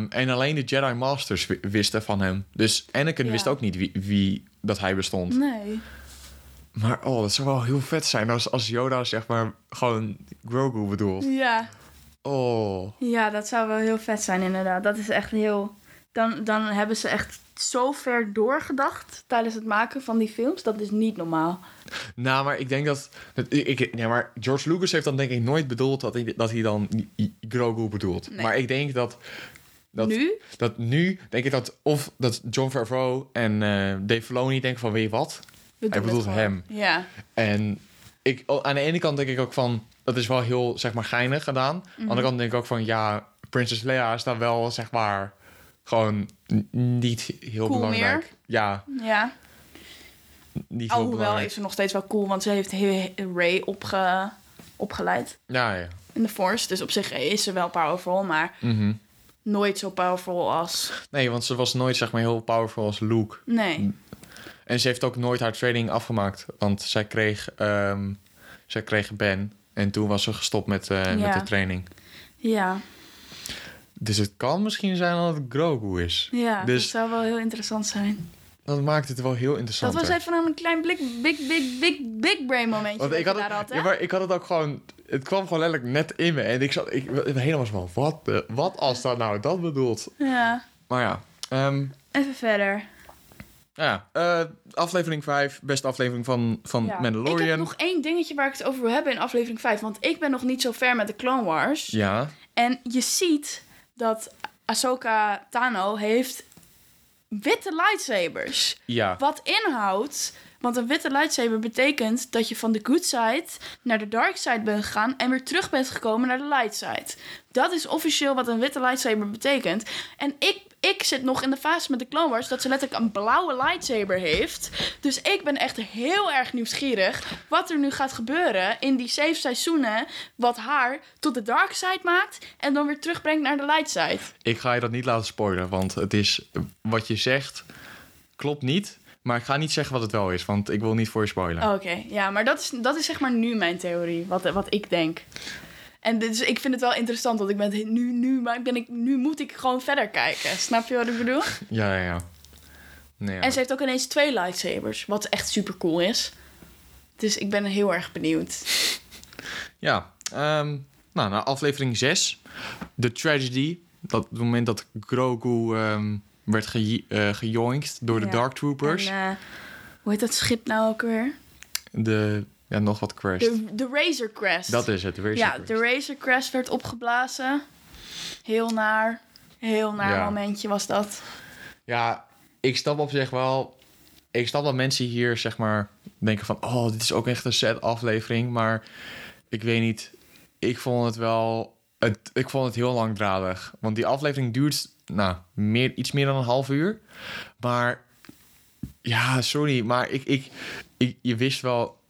En alleen de Jedi Masters wisten van hem. Dus Anakin wist ook niet wie dat hij bestond. Nee. Maar dat zou wel heel vet zijn als Yoda zeg maar gewoon Grogu bedoelt. Ja. Oh. Ja, dat zou wel heel vet zijn inderdaad. Dat is echt heel... Dan hebben ze echt zo ver doorgedacht tijdens het maken van die films. Dat is niet normaal. Nou, maar ik denk maar George Lucas heeft dan denk ik nooit bedoeld dat hij dan Grogu bedoelt. Nee. Maar ik denk dat Nu denk ik dat of dat Jon Favreau en Dave Filoni denken van weet je wat? Hij bedoelt hem. Ja. En ik, aan de ene kant denk ik ook van dat is wel heel zeg maar geinig gedaan. Mm-hmm. Aan de andere kant denk ik ook van ja, Princess Leia is daar wel zeg maar gewoon niet heel cool belangrijk. Meer. Ja. Niet heel belangrijk. Is ze nog steeds wel cool, want ze heeft Rey opgeleid. Ja. In de Force. Dus op zich is ze wel powerful, maar nooit zo powerful als... Nee, want ze was nooit zeg maar heel powerful als Luke. Nee. En ze heeft ook nooit haar training afgemaakt. Want zij kreeg Ben. En toen was ze gestopt met de training. Ja. Dus het kan misschien zijn dat het Grogu is. Ja, dus dat zou wel heel interessant zijn. Dat maakt het wel heel interessant. Dat was even een klein big brain momentje. Want ik had het ook gewoon... Het kwam gewoon letterlijk net in me. En ik helemaal zo van... Wat als dat nou dat bedoelt? Ja. Maar ja. Even verder. Ja, aflevering 5. Beste aflevering van Mandalorian. Ik heb nog één dingetje waar ik het over wil hebben in aflevering 5. Want ik ben nog niet zo ver met de Clone Wars. Ja. En je ziet dat Ahsoka Tano heeft witte lightsabers. Ja. Wat inhoudt... Want een witte lightsaber betekent dat je van de good side naar de dark side bent gegaan en weer terug bent gekomen naar de light side. Dat is officieel wat een witte lightsaber betekent. En ik zit nog in de fase met de Clone Wars dat ze letterlijk een blauwe lightsaber heeft. Dus ik ben echt heel erg nieuwsgierig wat er nu gaat gebeuren in die 7 seizoenen, wat haar tot de dark side maakt en dan weer terugbrengt naar de light side. Ik ga je dat niet laten spoileren, want het is wat je zegt klopt niet. Maar ik ga niet zeggen wat het wel is, want ik wil niet voor je spoilen. Oké. Ja, maar dat is zeg maar nu mijn theorie, wat ik denk. En dus ik vind het wel interessant, want ik ben nu moet ik gewoon verder kijken. Snap je wat ik bedoel? Ja. Nee, ja. En ze heeft ook ineens 2 lightsabers, wat echt super cool is. Dus ik ben heel erg benieuwd. Ja, nou, aflevering 6. The Tragedy. Dat het moment dat Grogu... werd gejoinkt door de Dark Troopers. En, hoe heet dat schip nou ook weer? Nog wat crashed. De Razor Crest. Dat is het, de Razor Crest. Ja, de Razor Crest werd opgeblazen. Heel naar momentje was dat. Ja, ik snap op zich wel... Ik snap dat mensen hier, zeg maar, denken van... Oh, dit is ook echt een sad aflevering. Maar ik weet niet... Ik vond het wel... Ik vond het heel langdradig. Want die aflevering duurt... Nou, iets meer dan een half uur. Maar ja, sorry. Maar je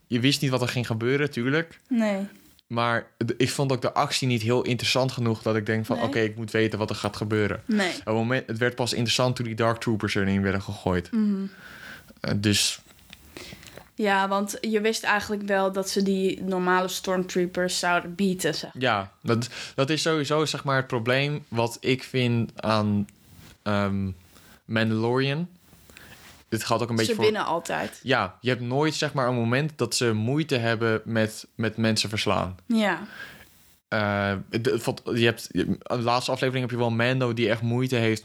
wist niet wat er ging gebeuren, tuurlijk. Nee. Maar ik vond ook de actie niet heel interessant genoeg... dat ik denk van, oké, ik moet weten wat er gaat gebeuren. Nee. Op het moment, het werd pas interessant toen die Dark Troopers erin werden gegooid. Mm-hmm. Dus... Ja, want je wist eigenlijk wel dat ze die normale stormtroopers zouden bieten, zeg. Ja, dat is sowieso zeg maar het probleem wat ik vind aan Mandalorian. Dit gaat ook een beetje voor... Ze winnen altijd. Ja, je hebt nooit zeg maar een moment dat ze moeite hebben met mensen verslaan. Ja. De laatste aflevering heb je wel Mando die echt moeite heeft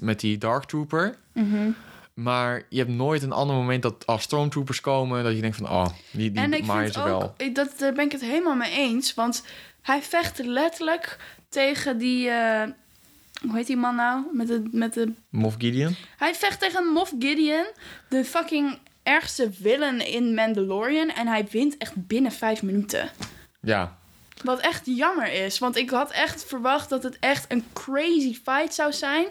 met die Dark Trooper. Mhm. Maar je hebt nooit een ander moment dat als stormtroopers komen... dat je denkt van, oh, die maaien ze wel. En daar ben ik het helemaal mee eens. Want hij vecht letterlijk tegen die... hoe heet die man nou? Met de Moff Gideon? Hij vecht tegen Moff Gideon. De fucking ergste villain in Mandalorian. En hij wint echt binnen 5 minuten. Ja. Wat echt jammer is. Want ik had echt verwacht dat het echt een crazy fight zou zijn.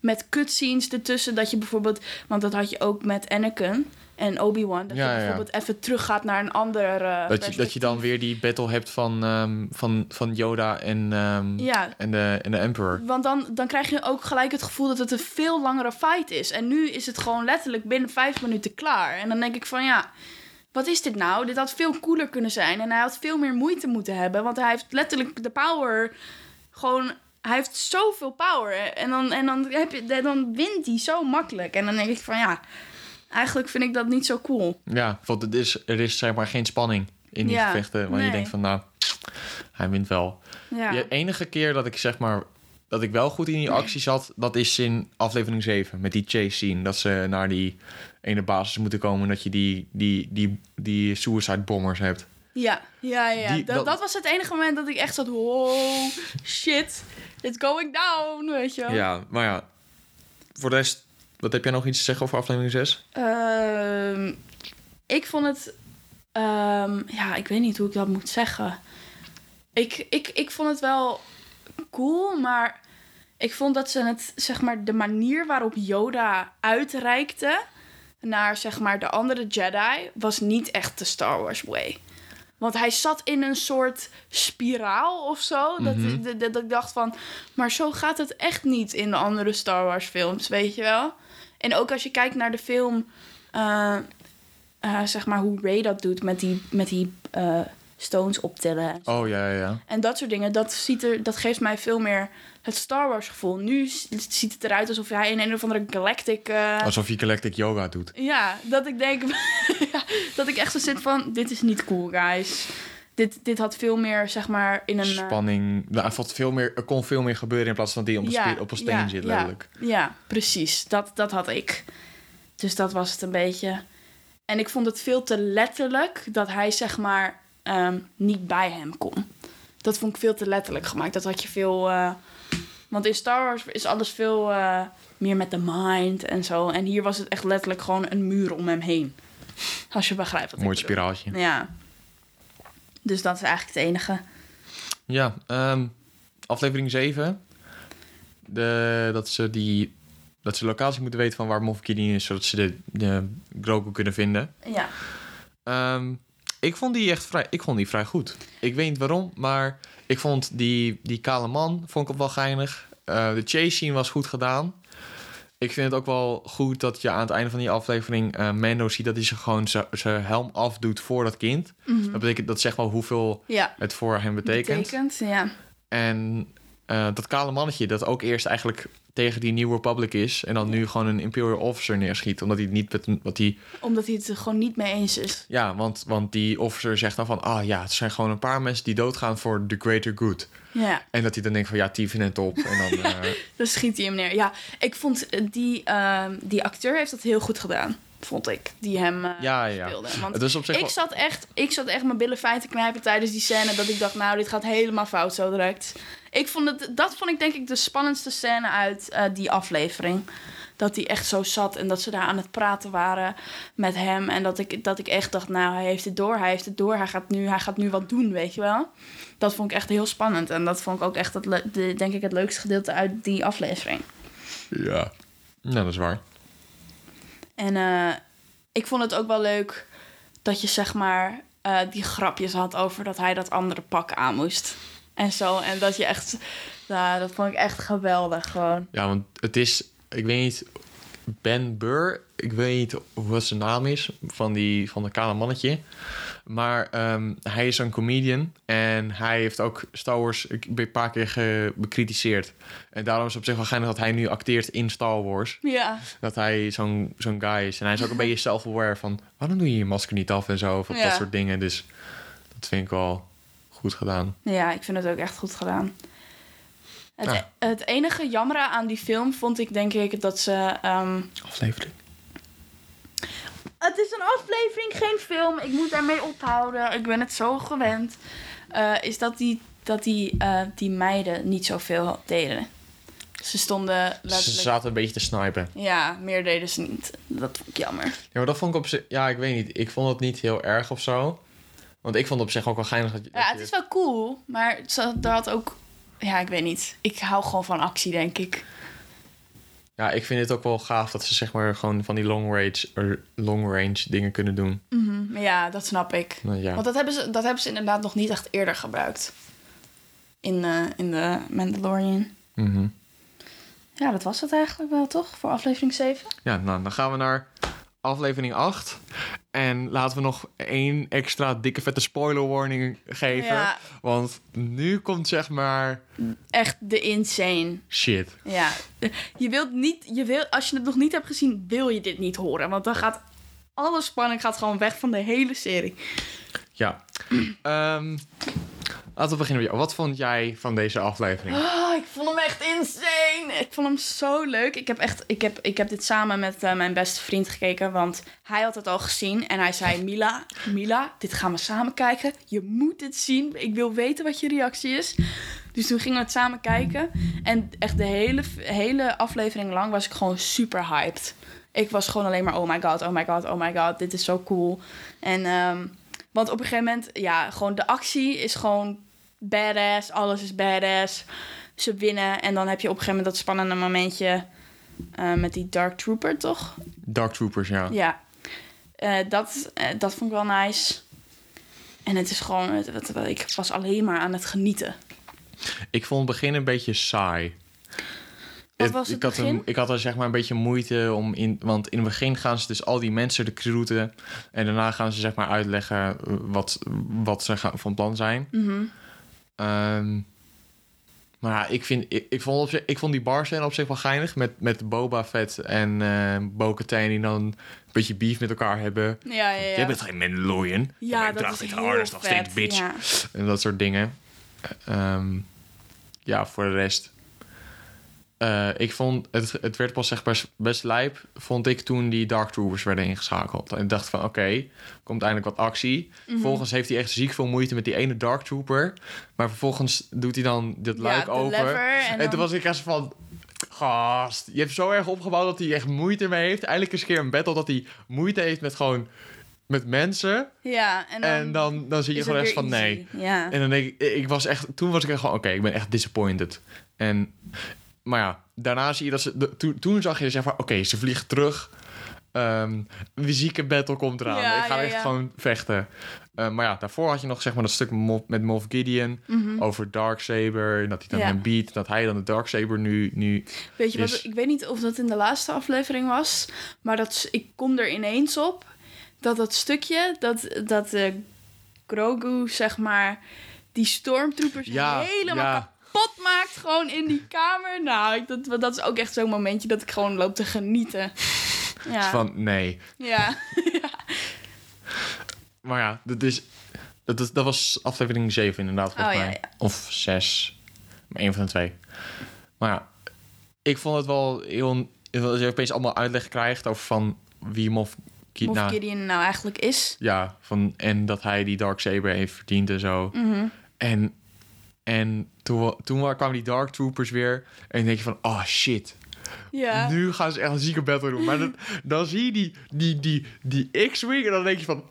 Met cutscenes ertussen. Dat je bijvoorbeeld... Want dat had je ook met Anakin en Obi-Wan. Dat je bijvoorbeeld even teruggaat naar een ander... dat je dan weer die battle hebt van Yoda en de Emperor. Want dan krijg je ook gelijk het gevoel dat het een veel langere fight is. En nu is het gewoon letterlijk binnen 5 minuten klaar. En dan denk ik van ja... Wat is dit nou? Dit had veel cooler kunnen zijn. En hij had veel meer moeite moeten hebben. Want hij heeft letterlijk de power... Gewoon... Hij heeft zoveel power. En dan wint hij zo makkelijk. En dan denk ik van ja... Eigenlijk vind ik dat niet zo cool. Ja, want er is zeg maar geen spanning in die gevechten. Want je denkt van nou... Hij wint wel. Ja. De enige keer dat ik zeg maar... Dat ik wel goed in die actie zat... Dat is in aflevering 7. Met die chase scene. Dat ze naar die... in de basis moeten komen dat je die suicide bombers hebt. Ja. Dat was het enige moment dat ik echt zat... Wow, shit. It's going down, weet je wel. Ja, maar ja. Voor de rest, wat heb jij nog iets te zeggen over aflevering 6? Ik vond het... ja, ik weet niet hoe ik dat moet zeggen. Ik vond het wel cool, maar... Ik vond dat ze het, zeg maar, de manier waarop Yoda uitreikte... naar, zeg maar, de andere Jedi... was niet echt de Star Wars way. Want hij zat in een soort spiraal of zo. Mm-hmm. Dat ik dacht van... maar zo gaat het echt niet in de andere Star Wars films, weet je wel? En ook als je kijkt naar de film... zeg maar, hoe Rey dat doet met die stones optillen. Oh, ja, ja. En dat soort dingen. Dat geeft mij veel meer... het Star Wars gevoel. Nu ziet het eruit alsof hij in een of andere galactic... Alsof je galactic yoga doet. Ja, dat ik denk... dat ik echt zo zit van... dit is niet cool, guys. Dit had veel meer, zeg maar, in een... spanning. Er kon veel meer gebeuren in plaats van die op een steen zit, letterlijk. Ja, precies. Dat had ik. Dus dat was het een beetje. En ik vond het veel te letterlijk... dat hij, zeg maar, niet bij hem kon. Dat vond ik veel te letterlijk gemaakt. Dat had je veel... want in Star Wars is alles veel meer met de mind en zo. En hier was het echt letterlijk gewoon een muur om hem heen. Als je begrijpt wat ik bedoel. Mooi spiraaltje. Ja. Dus dat is eigenlijk het enige. Ja, aflevering 7. Dat ze de locatie moeten weten van waar Moff Gideon is... zodat ze de Grogu kunnen vinden. Ja. Ik vond die vrij goed. Ik weet niet waarom, maar... Ik vond die kale man vond ik ook wel geinig. De chase scene was goed gedaan. Ik vind het ook wel goed dat je aan het einde van die aflevering... Mando ziet dat hij zich gewoon zijn helm afdoet voor dat kind. Mm-hmm. Dat zegt wel hoeveel het voor hem betekent. Ja. En dat kale mannetje dat ook eerst eigenlijk tegen die New Republic is... en dan nu gewoon een Imperial Officer neerschiet. Omdat hij het er gewoon niet mee eens is. Ja, want die officer zegt dan van... het zijn gewoon een paar mensen die doodgaan voor the greater good. Ja. En dat hij dan denkt van, tieven net op. En dan, dan schiet hij hem neer. Ja, ik vond die acteur heeft dat heel goed gedaan, vond ik. Die hem speelde. Want dus op zich ik zat echt mijn billen fijn te knijpen tijdens die scène... dat ik dacht, dit gaat helemaal fout zo direct... Dat vond ik denk ik de spannendste scène uit die aflevering. Dat die echt zo zat en dat ze daar aan het praten waren met hem. En dat ik echt dacht, hij heeft het door, hij gaat nu wat doen, weet je wel. Dat vond ik echt heel spannend. En dat vond ik ook echt het leukste gedeelte uit die aflevering. Ja, dat is waar. En ik vond het ook wel leuk dat je zeg maar die grapjes had over dat hij dat andere pak aan moest. En zo, en dat je echt... dat vond ik echt geweldig, gewoon. Ja, want het is... Ik weet niet... Ben Burr... Ik weet niet wat zijn naam is... van de kale mannetje. Maar hij is een comedian. En hij heeft ook Star Wars... een paar keer bekritiseerd. En daarom is het op zich wel geinig dat hij nu acteert in Star Wars. Ja. Dat hij zo'n guy is. En hij is ook een beetje self-aware van... waarom doe je je masker niet af en zo? Of dat soort dingen. Dus dat vind ik wel... goed gedaan. Ja, ik vind het ook echt goed gedaan. Het enige jammer aan die film vond ik denk ik dat ze... Aflevering. Het is een aflevering, geen film. Ik moet daarmee ophouden. Ik ben het zo gewend. Is dat die meiden niet zoveel deden. Ze stonden... letterlijk... Ze zaten een beetje te snipen. Ja, meer deden ze niet. Dat vond ik jammer. Ja, maar dat vond ik op zich... Ja, ik weet niet. Ik vond het niet heel erg of zo. Want ik vond het op zich ook wel geinig. Het is wel cool, maar daar had ook... Ja, ik weet niet. Ik hou gewoon van actie, denk ik. Ja, ik vind het ook wel gaaf dat ze zeg maar gewoon van die long range dingen kunnen doen. Mm-hmm. Ja, dat snap ik. Nou, ja. Want dat hebben ze inderdaad nog niet echt eerder gebruikt. In de Mandalorian. Mm-hmm. Ja, dat was het eigenlijk wel, toch? Voor aflevering 7. Ja, nou, dan gaan we naar... aflevering 8. En laten we nog 1 extra dikke vette spoiler warning geven. Ja. Want nu komt zeg maar... echt de insane shit. Ja. Als je het nog niet hebt gezien, wil je dit niet horen. Want dan gaat alle spanning gewoon weg van de hele serie. Ja. Laten we beginnen met jou. Wat vond jij van deze aflevering? Ik vond hem echt insane. Ik vond hem zo leuk. Ik heb dit samen met mijn beste vriend gekeken. Want hij had het al gezien. En hij zei, Mila, dit gaan we samen kijken. Je moet dit zien. Ik wil weten wat je reactie is. Dus toen gingen we het samen kijken. En echt de hele aflevering lang was ik gewoon super hyped. Ik was gewoon alleen maar, oh my god, oh my god, oh my god. Dit is zo cool. En want op een gegeven moment, ja, gewoon de actie is gewoon badass. Alles is badass. Ze winnen. En dan heb je op een gegeven moment dat spannende momentje met die Dark Trooper, toch? Dark Troopers, ja. Ja. Dat vond ik wel nice. En het is gewoon... ik was alleen maar aan het genieten. Ik vond het begin een beetje saai. Wat was het begin? Ik had er zeg maar een beetje moeite om in... Want in het begin gaan ze dus al die mensen recruiten. En daarna gaan ze zeg maar uitleggen wat ze van plan zijn. Mm-hmm. Maar ik vond die barscène op zich wel geinig. Met Boba Fett en Bo-Katan die dan... een beetje beef met elkaar hebben. Ja. Jij bent geen Mandalorian. Ja, maar ik draag dit harder nog steeds, bitch. Ja. En dat soort dingen. Ja, voor de rest. Ik vond... Het werd pas echt best lijp, vond ik, toen die Dark Troopers werden ingeschakeld. En ik dacht van, oké, komt eindelijk wat actie. Mm-hmm. Vervolgens heeft hij echt ziek veel moeite met die ene Dark Trooper. Maar vervolgens doet hij dan dit luik open. En toen was ik echt van... Gast, je hebt zo erg opgebouwd dat hij echt moeite mee heeft. Eindelijk eens een keer een battle dat hij moeite heeft met gewoon... met mensen. Ja, en dan zie je gewoon echt van nee. Ja. En dan denk ik was echt... Toen was ik echt gewoon, oké, ik ben echt disappointed. En... Maar ja, daarna zie je dat ze... Toen zag je zeg maar, oké, ze vliegt terug. Fysieke battle komt eraan. Ja, ik ga echt gewoon vechten. Maar ja, daarvoor had je nog zeg maar dat stuk met Moff Gideon... Mm-hmm. Over Darksaber, en dat hij dan hem biedt... dat hij dan de Darksaber nu weet je is. Wat, ik weet niet of dat in de laatste aflevering was... maar ik kom er ineens op... dat stukje, dat Grogu zeg maar... die stormtroopers helemaal kapot maakt... gewoon in die kamer. Nou, dat is ook echt zo'n momentje... dat ik gewoon loop te genieten... Ja. Van, nee. Ja. Maar ja, dat was aflevering 7 inderdaad. Of 6. Maar 1 van de 2. Maar ja, ik vond het wel heel... Als je opeens allemaal uitleg krijgt over van wie Moff Gideon nou eigenlijk is. Ja, en dat hij die Darksaber heeft verdiend en zo. Mm-hmm. En toen kwamen die Dark Troopers weer. En dan denk je van, oh shit... Ja. Nu gaan ze echt een zieke battle doen. Maar dan zie je die X-Wing en dan denk je van...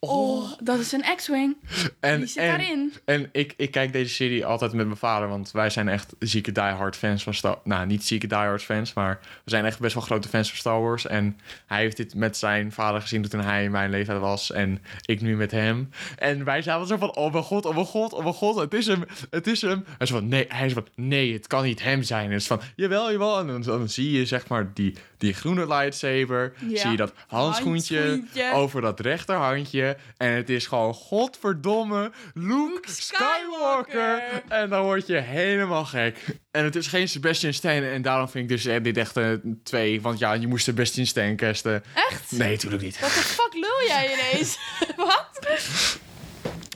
Oh, dat is een X-Wing. En, die zit daarin. En ik kijk deze serie altijd met mijn vader. Want wij zijn echt zieke diehard fans van Star Wars. Nou, niet zieke diehard fans, maar we zijn echt best wel grote fans van Star Wars. En hij heeft dit met zijn vader gezien toen hij in mijn leeftijd was. En ik nu met hem. En wij zaten zo van, oh mijn god, oh mijn god, oh mijn god. Het is hem, het is hem. En zo van, nee, hij is van, nee, het kan niet hem zijn. En het is van, jawel. En dan zie je zeg maar die groene lightsaber. Ja. Zie je dat handschoentje over dat rechterhandje. En het is gewoon godverdomme Luke Skywalker. En dan word je helemaal gek. En het is geen Sebastian Stan. En daarom vind ik dus dit echt een 2. Want ja, je moest Sebastian Stan casten. Echt? Nee, natuurlijk niet. Wat de fuck lul jij ineens? Wat?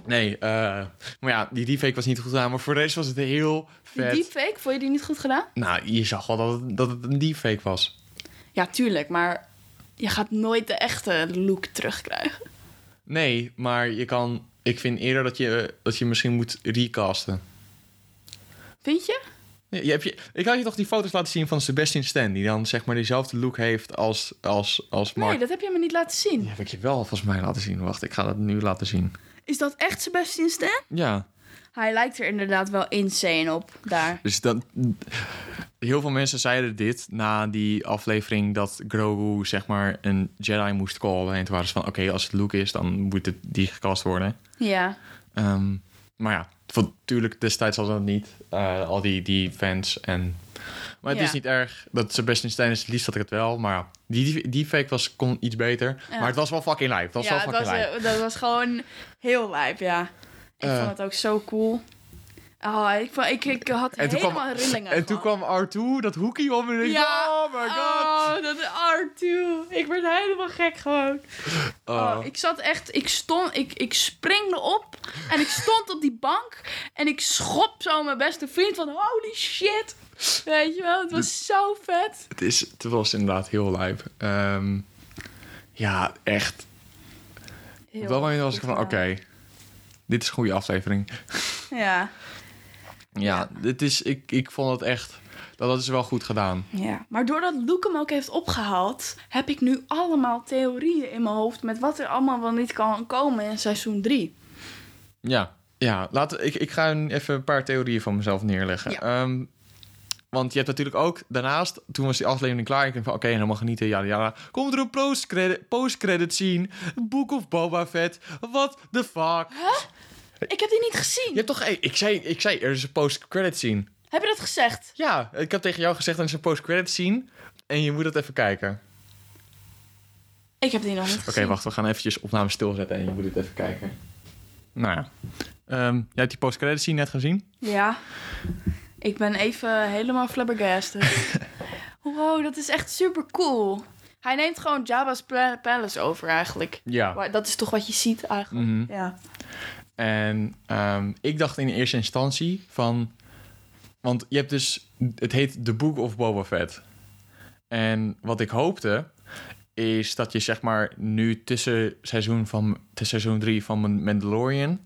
Nee, maar ja, die deepfake was niet goed gedaan. Maar voor de rest was het heel vet. Die deepfake? Vond je die niet goed gedaan? Nou, je zag wel dat het een deepfake was. Ja, tuurlijk. Maar je gaat nooit de echte Luke terugkrijgen. Nee, maar je kan... Ik vind eerder dat je misschien moet recasten. Vind je? Nee, ik had je toch die foto's laten zien van Sebastian Stan... die dan zeg maar diezelfde look heeft als Mark. Nee, dat heb je me niet laten zien. Die heb ik je wel volgens mij laten zien. Wacht, ik ga dat nu laten zien. Is dat echt Sebastian Stan? Ja. Hij lijkt er inderdaad wel insane op daar. Dus dat... Heel veel mensen zeiden dit na die aflevering... dat Grogu zeg maar een Jedi moest callen. En toen waren ze van, oké, als het Luke is... dan moet die gecast worden. Ja. Maar ja, natuurlijk destijds was dat niet. Al die fans en... Maar het is niet erg. Dat Sebastian Stan is het liefst had ik het wel. Maar die fake kon iets beter. Ja. Maar het was wel fucking lijp. Het was wel fucking lijp. Dat was gewoon heel lijp, ja. Ik vond het ook zo cool. Oh, ik had helemaal rillingen. En toen kwam R2, dat hoekje om en ik oh my god. Oh, dat is R2. Ik werd helemaal gek gewoon. Oh, ik zat echt, ik springde op en ik stond op die bank en ik schop zo mijn beste vriend van holy shit. Weet je wel, het was zo vet. Het was inderdaad heel lijp. Ja, echt. Op dat moment was ik van oké, dit is een goede aflevering. Ja. Ja, dit is, ik vond het echt... Dat is wel goed gedaan. Ja, maar doordat Luke hem ook heeft opgehaald... heb ik nu allemaal theorieën in mijn hoofd... met wat er allemaal wel niet kan komen in seizoen 3. Ja, ja. Ik ga even een paar theorieën van mezelf neerleggen. Ja. Want je hebt natuurlijk ook daarnaast... toen was die aflevering klaar... ik dacht van oké, helemaal genieten, jada jada. Komt er een post-credit scene... Book of Boba Fett... what the fuck? Huh? Ik heb die niet gezien. Je hebt toch... Ik zei er is een post-credit scene... Heb je dat gezegd? Ja, ik heb tegen jou gezegd... er is een post-credit scene... en je moet dat even kijken. Ik heb die nog niet gezien. Oké, wacht. We gaan eventjes opname stilzetten... en je moet het even kijken. Nou ja. Jij hebt die post-credit scene net gezien? Ja. Ik ben even helemaal flabbergasted. Wow, dat is echt super cool. Hij neemt gewoon Jabba's Palace over eigenlijk. Ja. Dat is toch wat je ziet eigenlijk? Mm-hmm. Ja. En ik dacht in eerste instantie van... Want je hebt dus... Het heet The Book of Boba Fett. En wat ik hoopte... is dat je zeg maar... nu tussen seizoen 3 van Mandalorian...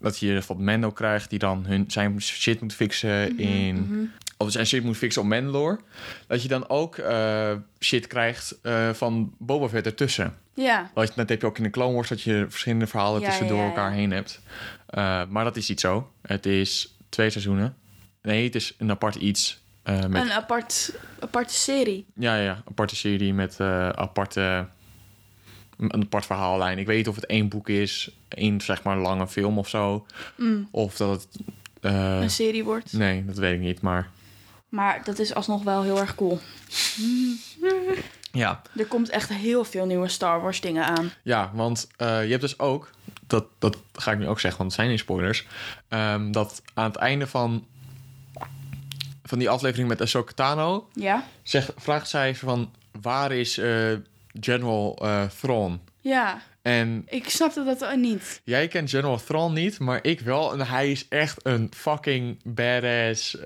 dat je wat Mando krijgt... die dan zijn shit moet fixen in... Mm-hmm. Of zijn shit moet fixen op Mandalore. Dat je dan ook shit krijgt van Boba Fett ertussen. Ja. Want dat heb je ook in de Clone Wars... dat je verschillende verhalen tussendoor elkaar heen hebt. Maar dat is niet zo. Het is 2 seizoenen. Nee, het is een apart iets. Een aparte serie. Ja, aparte serie met een apart verhaallijn. Ik weet niet of het 1 boek is, 1 zeg maar lange film of zo. Mm. Of dat het... een serie wordt. Nee, dat weet ik niet, maar... Maar dat is alsnog wel heel erg cool. Ja. Er komt echt heel veel nieuwe Star Wars dingen aan. Ja, want je hebt dus ook... Dat ga ik nu ook zeggen, want het zijn geen spoilers. Dat aan het einde van die aflevering met Ahsoka Tano... Ja. Vraagt zij van... waar is General Thrawn? Ja, en ik snapte dat niet. Jij kent General Thrawn niet, maar ik wel. En hij is echt een fucking badass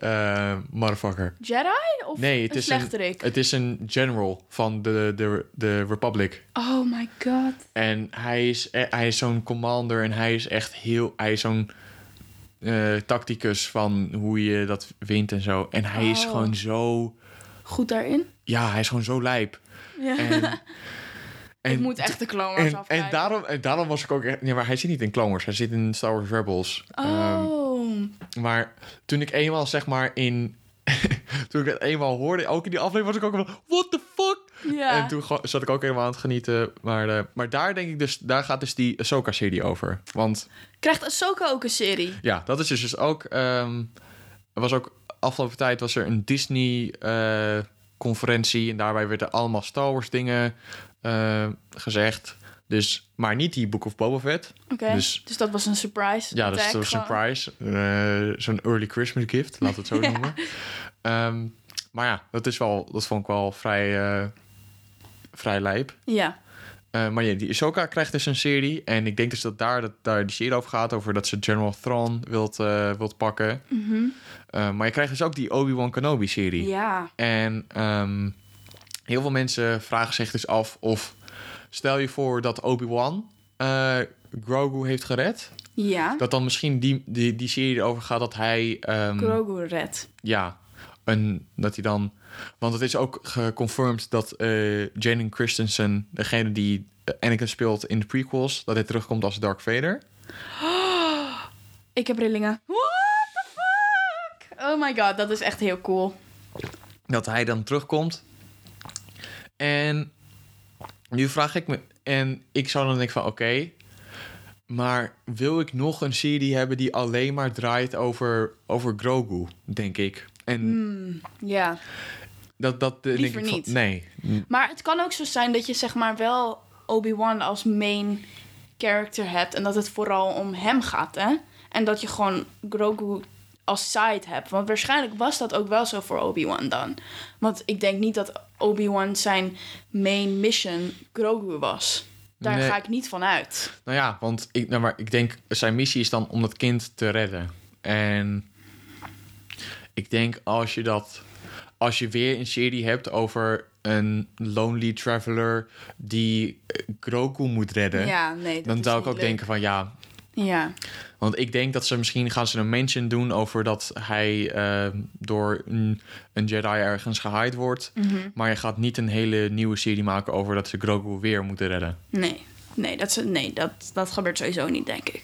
motherfucker. Jedi? Of nee, het is slechterik? Het is een general van de Republic. Oh my god. En hij is zo'n commander en hij is echt heel... Hij is zo'n... tacticus van hoe je dat wint en zo. En hij is gewoon zo... Goed daarin? Ja, hij is gewoon zo lijp. Ja. En ik moet echt de Clone Wars afkijken. En daarom was ik ook echt... Nee, maar hij zit niet in Clone Wars. Hij zit in Star Wars Rebels. Oh. Maar toen ik eenmaal zeg maar in... toen ik het eenmaal hoorde, ook in die aflevering, was ik ook van... What the fuck? Ja. En toen zat ik ook helemaal aan het genieten. Maar daar denk ik dus... Daar gaat dus die Ahsoka-serie over. Want... Krijgt Ahsoka ook een serie? Ja, dat is dus ook... was ook afgelopen tijd was er een Disney-conferentie... en daarbij werden allemaal Star Wars dingen gezegd. Dus, maar niet die Book of Boba Fett. Okay. Dus dat was een surprise. Ja, dat was een surprise. Zo'n early Christmas gift, laten we het zo noemen. Maar ja, dat vond ik wel vrij lijp. Ja. Maar ja, die Ahsoka krijgt dus een serie. En ik denk dus dat daar die serie over gaat. Over dat ze General Thrawn wilt pakken. Mm-hmm. Maar je krijgt dus ook die Obi-Wan Kenobi serie. Ja. En heel veel mensen vragen zich dus af of... Stel je voor dat Obi-Wan Grogu heeft gered. Ja. Dat dan misschien die serie erover gaat dat hij... Grogu redt. Ja. En dat hij dan... Want het is ook geconfirmed dat Hayden Christensen... degene die Anakin speelt in de prequels... dat hij terugkomt als Darth Vader. Oh, ik heb rillingen. What the fuck? Oh my god, dat is echt heel cool. Dat hij dan terugkomt. En... Nu vraag ik me... En ik zou dan denken van... Oké, maar wil ik nog een serie hebben... die alleen maar draait over Grogu? Denk ik. En ja. Dat denk ik van, niet. Nee. Maar het kan ook zo zijn dat je zeg maar wel... Obi-Wan als main character hebt... en dat het vooral om hem gaat, hè? En dat je gewoon Grogu als side hebt. Want waarschijnlijk was dat ook wel zo voor Obi-Wan dan. Want ik denk niet dat... Obi-Wan zijn main mission Grogu was. Daar ga ik niet van uit. Nou ja, want ik denk... zijn missie is dan om dat kind te redden. En ik denk als je weer een serie hebt over een lonely traveler... die Grogu moet redden... Ja, nee, dan zou ik ook denken van ja... Ja. Want ik denk dat ze misschien gaan ze een mention doen over dat hij door een Jedi ergens gehijd wordt. Mm-hmm. Maar je gaat niet een hele nieuwe serie maken over dat ze Grogu weer moeten redden. Nee, dat gebeurt sowieso niet, denk ik.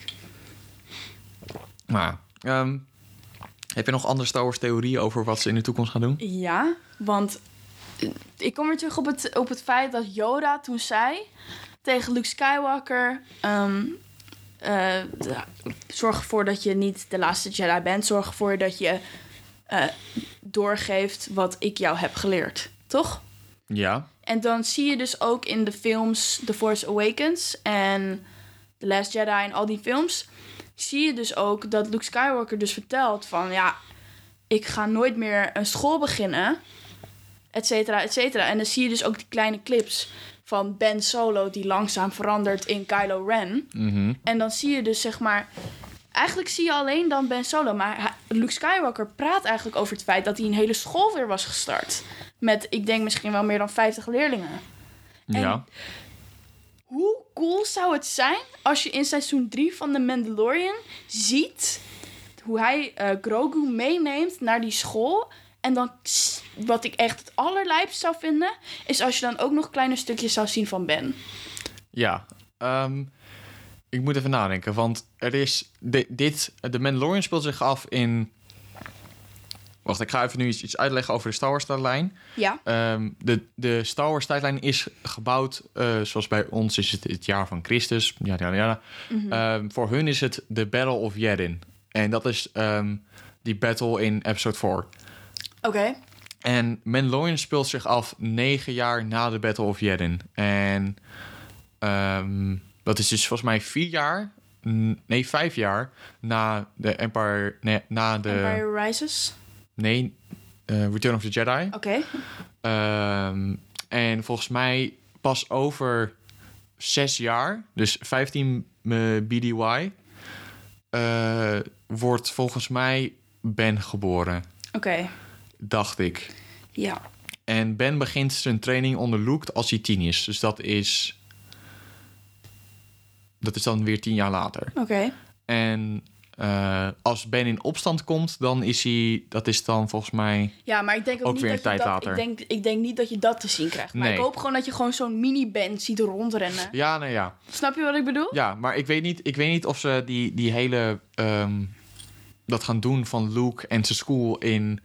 Maar heb je nog andere Star Wars theorieën over wat ze in de toekomst gaan doen? Ja, want ik kom weer terug op het feit dat Yoda toen zei tegen Luke Skywalker... zorg ervoor dat je niet de laatste Jedi bent. Zorg ervoor dat je doorgeeft wat ik jou heb geleerd. Toch? Ja. En dan zie je dus ook in de films The Force Awakens en The Last Jedi en al die films... zie je dus ook dat Luke Skywalker dus vertelt van... ja, ik ga nooit meer een school beginnen, et cetera, et cetera. En dan zie je dus ook die kleine clips van Ben Solo die langzaam verandert in Kylo Ren. Mm-hmm. En dan zie je dus zeg maar... eigenlijk zie je alleen dan Ben Solo. Maar Luke Skywalker praat eigenlijk over het feit dat hij een hele school weer was gestart. Met, ik denk, misschien wel meer dan 50 leerlingen. Ja. En hoe cool zou het zijn als je in seizoen 3 van The Mandalorian ziet hoe hij Grogu meeneemt naar die school. En dan, wat ik echt het allerlijpst zou vinden, is als je dan ook nog kleine stukjes zou zien van Ben. Ja, ik moet even nadenken. Want er is The Mandalorian speelt zich af in... Wacht, ik ga even nu iets uitleggen over de Star Wars-tijdlijn. Ja. De Star Wars-tijdlijn is gebouwd, zoals bij ons is het jaar van Christus. Ja. Mm-hmm. Voor hun is het de Battle of Yavin. En dat is die battle in episode 4. Oké. En Mandalorian speelt zich af 9 jaar na de Battle of Yavin. En dat is dus volgens mij 4 jaar... Nee, 5 jaar na de Empire... Nee, na de Empire Rises? Nee, Return of the Jedi. Oké. En volgens mij pas over 6 jaar, dus 15 BDY... wordt volgens mij Ben geboren. Oké. Dacht ik. Ja. En Ben begint zijn training onder Luke als hij 10 is. Dus dat is dan weer 10 jaar later. Oké. En... als Ben in opstand komt, dan is hij... Dat is dan volgens mij... Ja, maar ik denk ook niet weer een tijd later. Ik denk niet dat je dat te zien krijgt. Maar nee. Ik hoop gewoon dat je gewoon zo'n mini-Ben ziet rondrennen. Ja, nou ja. Snap je wat ik bedoel? Ja, maar ik weet niet of ze die hele... dat gaan doen van Luke en zijn school in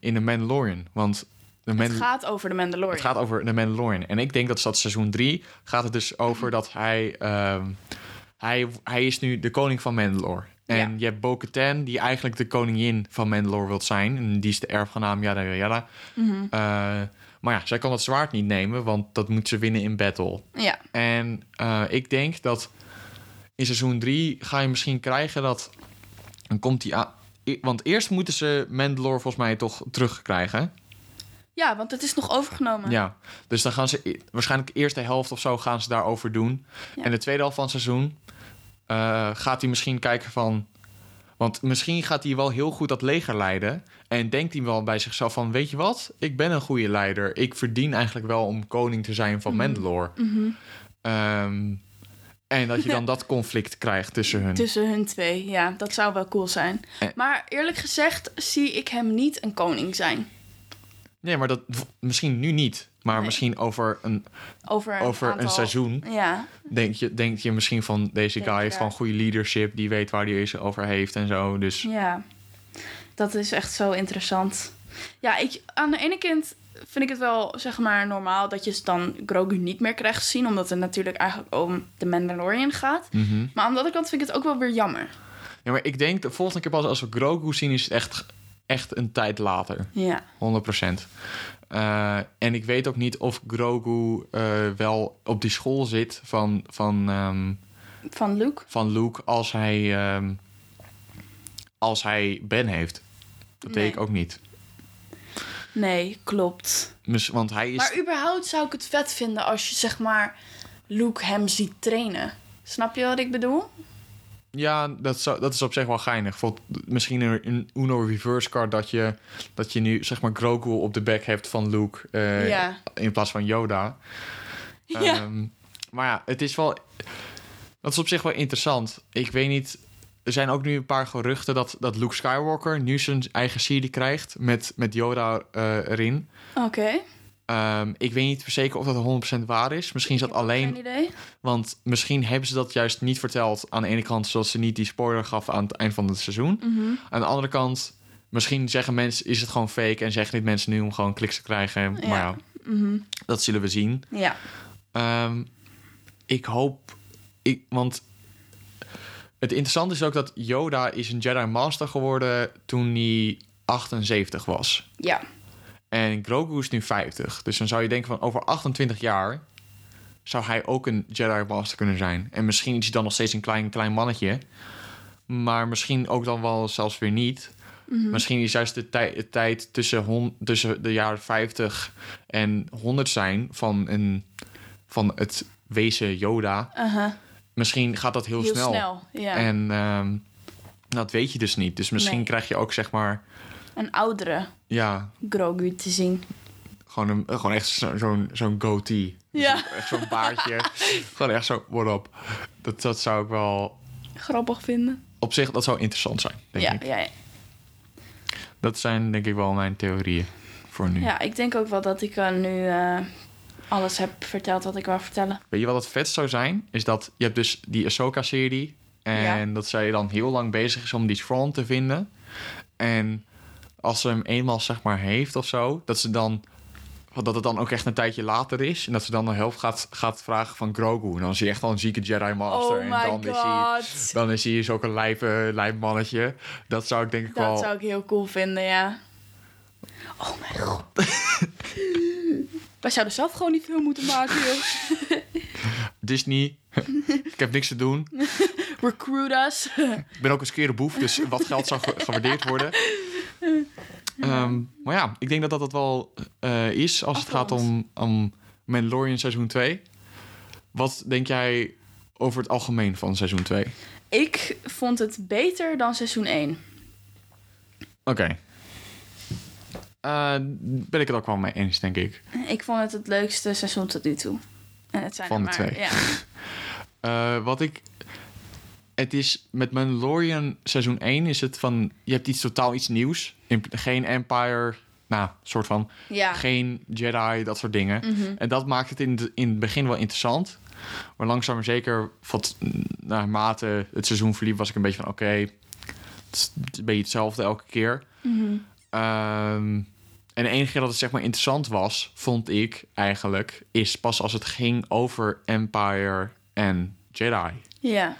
The Mandalorian. Want... Het gaat over de Mandalorian. Het gaat over de Mandalorian. En ik denk dat seizoen 3 gaat het dus over dat hij... Hij is nu de koning van Mandalore. En je hebt Bo-Katan, die eigenlijk de koningin van Mandalore wilt zijn. En die is de erfgenaam, yada. Mm-hmm. Maar ja, zij kan dat zwaard niet nemen, want dat moet ze winnen in battle. Ja. En ik denk dat in seizoen 3 ga je misschien krijgen dat... Dan komt die aan... Want eerst moeten ze Mandalore volgens mij toch terugkrijgen. Ja, want het is nog overgenomen. Ja, dus dan gaan ze waarschijnlijk de eerste helft of zo gaan ze daarover doen. Ja. En de tweede helft van het seizoen gaat hij misschien kijken van... Want misschien gaat hij wel heel goed dat leger leiden. En denkt hij wel bij zichzelf van... Weet je wat? Ik ben een goede leider. Ik verdien eigenlijk wel om koning te zijn van Mandalore. Mm-hmm. En dat je dan dat conflict krijgt tussen hun. Tussen hun twee, ja. Dat zou wel cool zijn. Maar eerlijk gezegd zie ik hem niet een koning zijn. Nee, maar dat misschien nu niet. Maar misschien over een seizoen... Ja. Denk je misschien van deze guy heeft gewoon goede leadership. Die weet waar hij over heeft en zo. Dus. Ja, dat is echt zo interessant. Ja, aan de ene kant vind ik het wel zeg maar normaal... dat je dan Grogu niet meer krijgt zien. Omdat het natuurlijk eigenlijk om de Mandalorian gaat. Mm-hmm. Maar aan de andere kant vind ik het ook wel weer jammer. Ja, maar ik denk de volgende keer pas als we Grogu zien is het echt een tijd later. Ja. 100%. En ik weet ook niet of Grogu wel op die school zit van Luke. Van Luke als hij Ben heeft. Dat weet ik ook niet. Nee, klopt. Want hij is... Maar überhaupt zou ik het vet vinden als je zeg maar Luke hem ziet trainen. Snap je wat ik bedoel? Ja, dat is op zich wel geinig. Misschien een Uno reverse card dat je nu zeg maar Grogu op de back hebt van Luke in plaats van Yoda. Ja. Maar ja, het is wel... Dat is op zich wel interessant. Ik weet niet... Er zijn ook nu een paar geruchten dat Luke Skywalker nu zijn eigen serie krijgt met Yoda erin. Oké. Ik weet niet zeker of dat 100% waar is. Misschien is dat alleen... Geen idee. Want misschien hebben ze dat juist niet verteld. Aan de ene kant, zodat ze niet die spoiler gaf aan het eind van het seizoen. Mm-hmm. Aan de andere kant, misschien zeggen mensen... is het gewoon fake en zeggen dit mensen nu om gewoon kliks te krijgen. Ja. Maar ja, mm-hmm. Dat zullen we zien. Ja. Ik hoop... Want... Het interessante is ook dat Yoda is een Jedi Master geworden toen hij 78 was. Ja. En Grogu is nu 50. Dus dan zou je denken van over 28 jaar zou hij ook een Jedi Master kunnen zijn. En misschien is hij dan nog steeds een klein mannetje. Maar misschien ook dan wel zelfs weer niet. Mm-hmm. Misschien is juist de tijd tussen de jaren 50 en 100 zijn van het wezen Yoda... Uh-huh. Misschien gaat dat heel snel. Ja. En dat weet je dus niet. Dus misschien krijg je ook, zeg maar... een oudere Grogu te zien. Gewoon echt zo'n goatee. Ja. Dus echt zo'n baardje. Gewoon echt zo, what up. Dat zou ik wel... grappig vinden. Op zich, dat zou interessant zijn, denk ik. Ja, ja. Dat zijn, denk ik, wel mijn theorieën voor nu. Ja, ik denk ook wel dat ik nu... alles heb verteld wat ik wou vertellen. Weet je wat het vet zou zijn? Is dat je hebt dus die Ahsoka-serie... en dat zij dan heel lang bezig is om die throne te vinden. En als ze hem eenmaal, zeg maar, heeft of zo... dat het dan ook echt een tijdje later is... en dat ze dan de helft gaat vragen van Grogu. En dan is hij echt al een zieke Jedi Master. Oh, en dan is hij dus ook een lijp mannetje. Dat zou ik denk ik wel... Dat zou ik heel cool vinden, ja. Oh mijn god. Wij zouden zelf gewoon niet veel moeten maken. Disney, ik heb niks te doen. Recruit us. Ik ben ook een skere boef, dus wat geld zou gewaardeerd worden. Maar ja, ik denk dat wel is als het gaat om Mandalorian seizoen 2. Wat denk jij over het algemeen van seizoen 2? Ik vond het beter dan seizoen 1. Oké. Ben ik het ook wel mee eens, denk ik. Ik vond het leukste seizoen tot nu toe. En het zijn van de twee. Ja. Het is met Mandalorian seizoen 1 is het van... Je hebt totaal iets nieuws. Geen Empire, soort van. Ja. Geen Jedi, dat soort dingen. Mm-hmm. En dat maakt het in het begin wel interessant. Maar langzaam maar zeker... naarmate het seizoen verliep was ik een beetje van... het is een beetje hetzelfde elke keer. Mm-hmm. En de enige keer dat het, zeg maar, interessant was, vond ik eigenlijk, is pas als het ging over Empire en Jedi. Ja.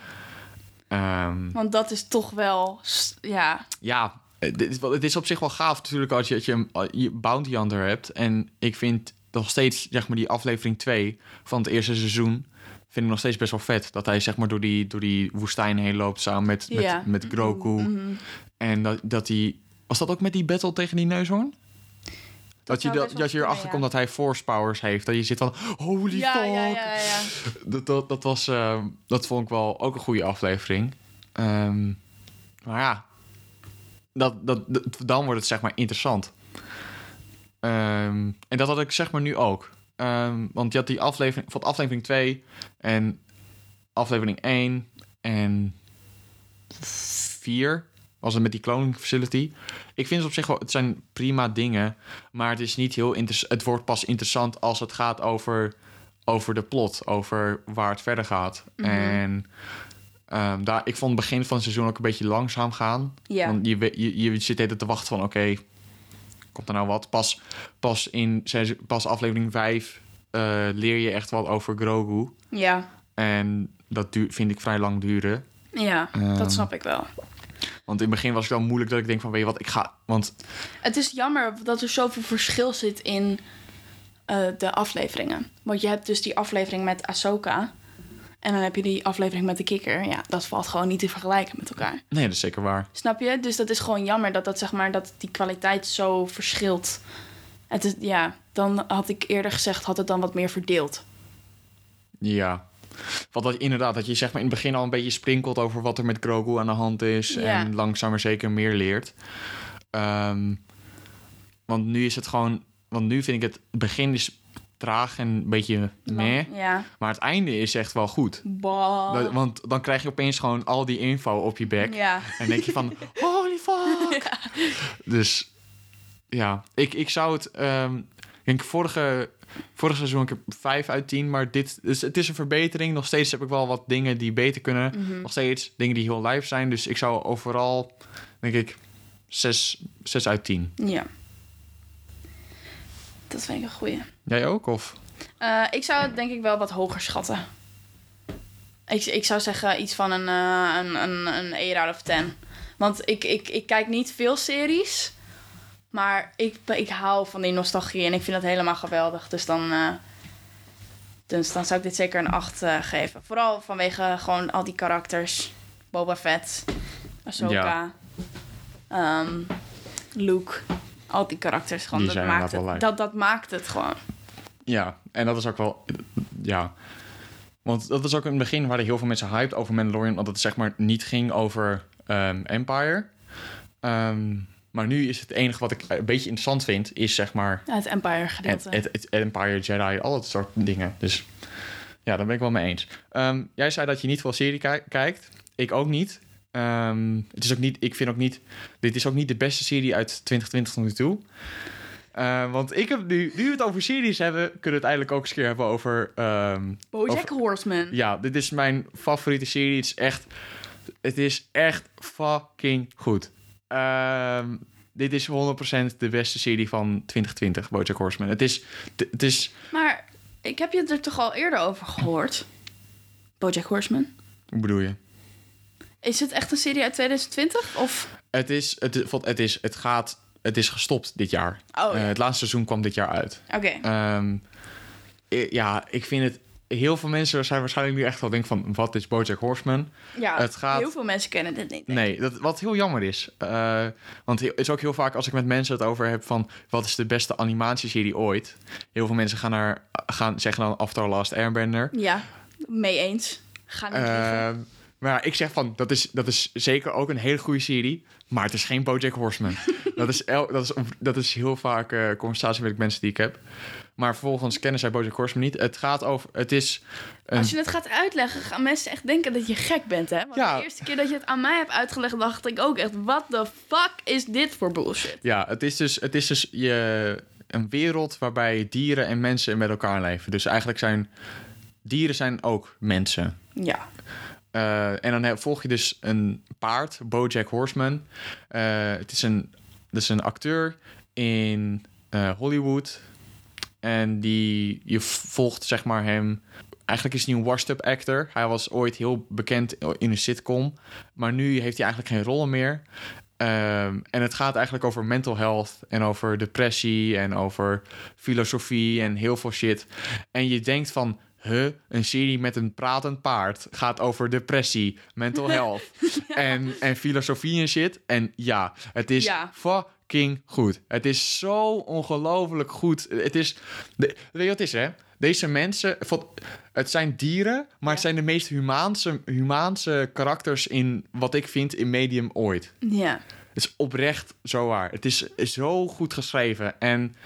Want dat is toch wel... Ja. Ja, het is op zich wel gaaf natuurlijk als je Bounty Hunter hebt. En ik vind nog steeds, zeg maar, die aflevering 2 van het eerste seizoen... vind ik nog steeds best wel vet. Dat hij, zeg maar, door die woestijn heen loopt samen met Grogu. Mm-hmm. En dat hij... Was dat ook met die battle tegen die neushoorn? Dat je erachter komt dat hij force powers heeft. Dat je zit van, holy fuck. Ja. Dat vond ik wel ook een goede aflevering. Maar ja, dan wordt het, zeg maar, interessant. En dat had ik, zeg maar, nu ook. Want je had die aflevering... Van aflevering 2 en aflevering 1 en 4... was het met die cloning facility. Ik vind het op zich wel... Het zijn prima dingen. Maar het is niet heel interessant. Het wordt pas interessant als het gaat over de plot. Over waar het verder gaat. Mm-hmm. En ik vond het begin van het seizoen ook een beetje langzaam gaan. Ja. Want je zit even te wachten van... Oké, komt er nou wat? Pas aflevering 5 leer je echt wat over Grogu. Ja. En dat vind ik vrij lang duren. Ja, dat snap ik wel. Want in het begin was het wel moeilijk dat ik denk van... weet je wat, ik ga... Want... Het is jammer dat er zoveel verschil zit in de afleveringen. Want je hebt dus die aflevering met Ahsoka... en dan heb je die aflevering met de kikker. Ja, dat valt gewoon niet te vergelijken met elkaar. Nee, dat is zeker waar. Snap je? Dus dat is gewoon jammer dat, zeg maar, dat die kwaliteit zo verschilt. Het is, ja, dan had ik eerder gezegd... had het dan wat meer verdeeld. Ja... Want dat je, zeg maar, in het begin al een beetje sprinkelt over wat er met Grogu aan de hand is. Ja. En langzaam maar zeker meer leert. Want nu vind ik het begin is traag en een beetje meh. Ja. Maar het einde is echt wel goed. Want dan krijg je opeens gewoon al die info op je bek. Ja. En denk je van, holy fuck. Ja. Dus ja, ik zou het... denk vorig seizoen 5 uit 10, maar dit, dus het is een verbetering. Nog steeds heb ik wel wat dingen die beter kunnen. Mm-hmm. Nog steeds dingen die heel live zijn. Dus ik zou overal, denk ik, 6 uit 10. Ja. Dat vind ik een goeie. Jij ook, of? Ik zou het denk ik wel wat hoger schatten. Ik zou zeggen iets van een 8 out of 10. Want ik kijk niet veel series... Maar ik hou van die nostalgie en ik vind dat helemaal geweldig. Dus dan zou ik dit zeker een 8 geven. Vooral vanwege gewoon al die karakters. Boba Fett, Ahsoka, ja. Luke. Al die karakters. Gewoon, die dat maakt het gewoon. Ja, en dat is ook wel... Ja. Want dat was ook in het begin waar heel veel mensen hyped over Mandalorian. Omdat het zeg maar niet ging over Empire. Maar nu is het enige wat ik een beetje interessant vind... is zeg maar... Ja, het Empire-gedeelte. Het Empire, Jedi, al dat soort dingen. Dus ja, daar ben ik wel mee eens. Jij zei dat je niet veel serie kijkt. Ik ook niet. Het is ook niet... Ik vind ook niet... Dit is ook niet de beste serie uit 2020 tot nu toe. Want ik heb nu we het over series hebben... kunnen we het eigenlijk ook eens een keer hebben over... BoJack Horseman. Ja, dit is mijn favoriete serie. Het is echt fucking goed. Dit is 100% de beste serie van 2020, BoJack Horseman. Het is... Maar ik heb je er toch al eerder over gehoord? BoJack Horseman? Hoe bedoel je? Is het echt een serie uit 2020? Of? Het is gestopt dit jaar. Oh, ja. Het laatste seizoen kwam dit jaar uit. Oké. Ja, ik vind het... Heel veel mensen zijn waarschijnlijk nu echt wel denken van... wat is BoJack Horseman? Ja, heel veel mensen kennen dit niet. Nee, wat heel jammer is. Want het is ook heel vaak als ik met mensen het over heb van... wat is de beste animatieserie ooit? Heel veel mensen gaan zeggen dan Avatar Last Airbender. Ja, mee eens. Gaan niet maar ik zeg van, dat is zeker ook een hele goede serie... maar het is geen BoJack Horseman. dat is heel vaak conversatie met mensen die ik heb... Maar vervolgens kennen zij BoJack Horseman niet. Het gaat over... Het is... Als je het gaat uitleggen, gaan mensen echt denken dat je gek bent, hè? Want ja. De eerste keer dat je het aan mij hebt uitgelegd, dacht ik ook echt... What the fuck is dit voor bullshit? Ja, het is dus een wereld waarbij dieren en mensen met elkaar leven. Dus eigenlijk zijn... Dieren zijn ook mensen. Ja. En dan volg je dus een paard, BoJack Horseman. Het is een acteur in Hollywood... En je volgt zeg maar hem... Eigenlijk is hij een washed-up actor. Hij was ooit heel bekend in een sitcom. Maar nu heeft hij eigenlijk geen rollen meer. En het gaat eigenlijk over mental health... en over depressie en over filosofie en heel veel shit. En je denkt van... een serie met een pratend paard gaat over depressie, mental health... ja. en filosofie en shit. En ja, het is... Ja. Goed. Het is zo ongelooflijk goed. Het is... Weet je wat het is, hè? Deze mensen... Het zijn dieren, maar het zijn de meest humaanse karakters in... wat ik vind in medium ooit. Ja. Het is oprecht zo waar. Het is zo goed geschreven. En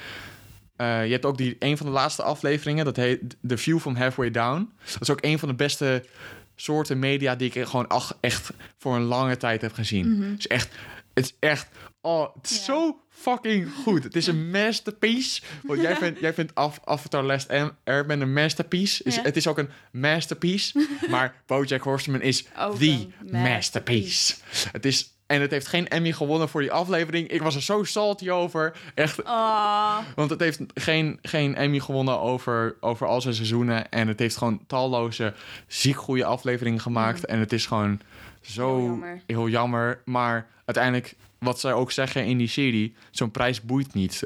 je hebt ook een van de laatste afleveringen... dat heet The View from Halfway Down. Dat is ook een van de beste soorten media... die ik gewoon echt voor een lange tijd heb gezien. Mm-hmm. Het is echt... Oh, het is zo fucking goed. Het is een masterpiece. Want jij vindt Avatar Last Airbender een masterpiece. Ja. Het is ook een masterpiece. Maar BoJack Horseman is the masterpiece. En het heeft geen Emmy gewonnen voor die aflevering. Ik was er zo salty over. Echt. Want het heeft geen Emmy gewonnen over al zijn seizoenen. En het heeft gewoon talloze, ziek goede afleveringen gemaakt. En het is gewoon zo heel jammer. Maar uiteindelijk... Wat zij ook zeggen in die serie, zo'n prijs boeit niet.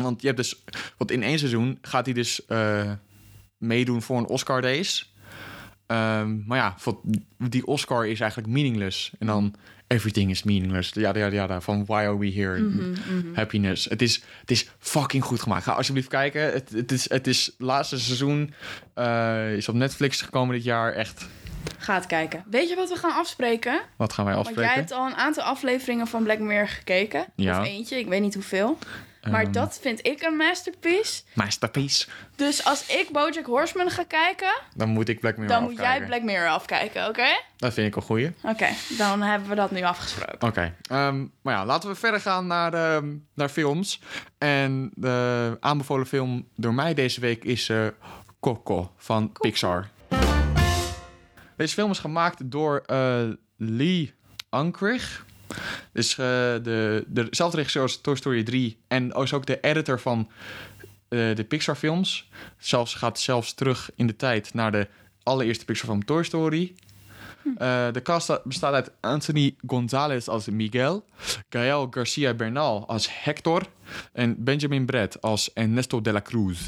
Want je hebt dus... Want in één seizoen gaat hij dus meedoen voor een Oscar Race. Maar ja, die Oscar is eigenlijk meaningless. En dan everything is meaningless. Ja, van why are we here? Mm-hmm. Happiness. Het is fucking goed gemaakt. Ga alsjeblieft kijken. Het is laatste seizoen. Is op Netflix gekomen dit jaar. Echt... Gaat kijken. Weet je wat we gaan afspreken? Wat gaan wij afspreken? Want jij hebt al een aantal afleveringen van Black Mirror gekeken. Ja. Of eentje, ik weet niet hoeveel. Maar dat vind ik een masterpiece. Masterpiece. Dus als ik BoJack Horseman ga kijken... Dan moet ik Black Mirror afkijken. Dan moet jij Black Mirror afkijken, oké? Okay? Dat vind ik een goeie. Oké, dan hebben we dat nu afgesproken. Oké. Maar ja, laten we verder gaan naar films. En de aanbevolen film door mij deze week is Coco van Pixar. Deze film is gemaakt door Lee Unkrich. Dus dezelfde regisseur als Toy Story 3. En is ook de editor van de Pixar films. Gaat zelfs terug in de tijd naar de allereerste Pixar film Toy Story. De cast bestaat uit Anthony Gonzalez als Miguel, Gael Garcia Bernal als Hector en Benjamin Bratt als Ernesto de la Cruz.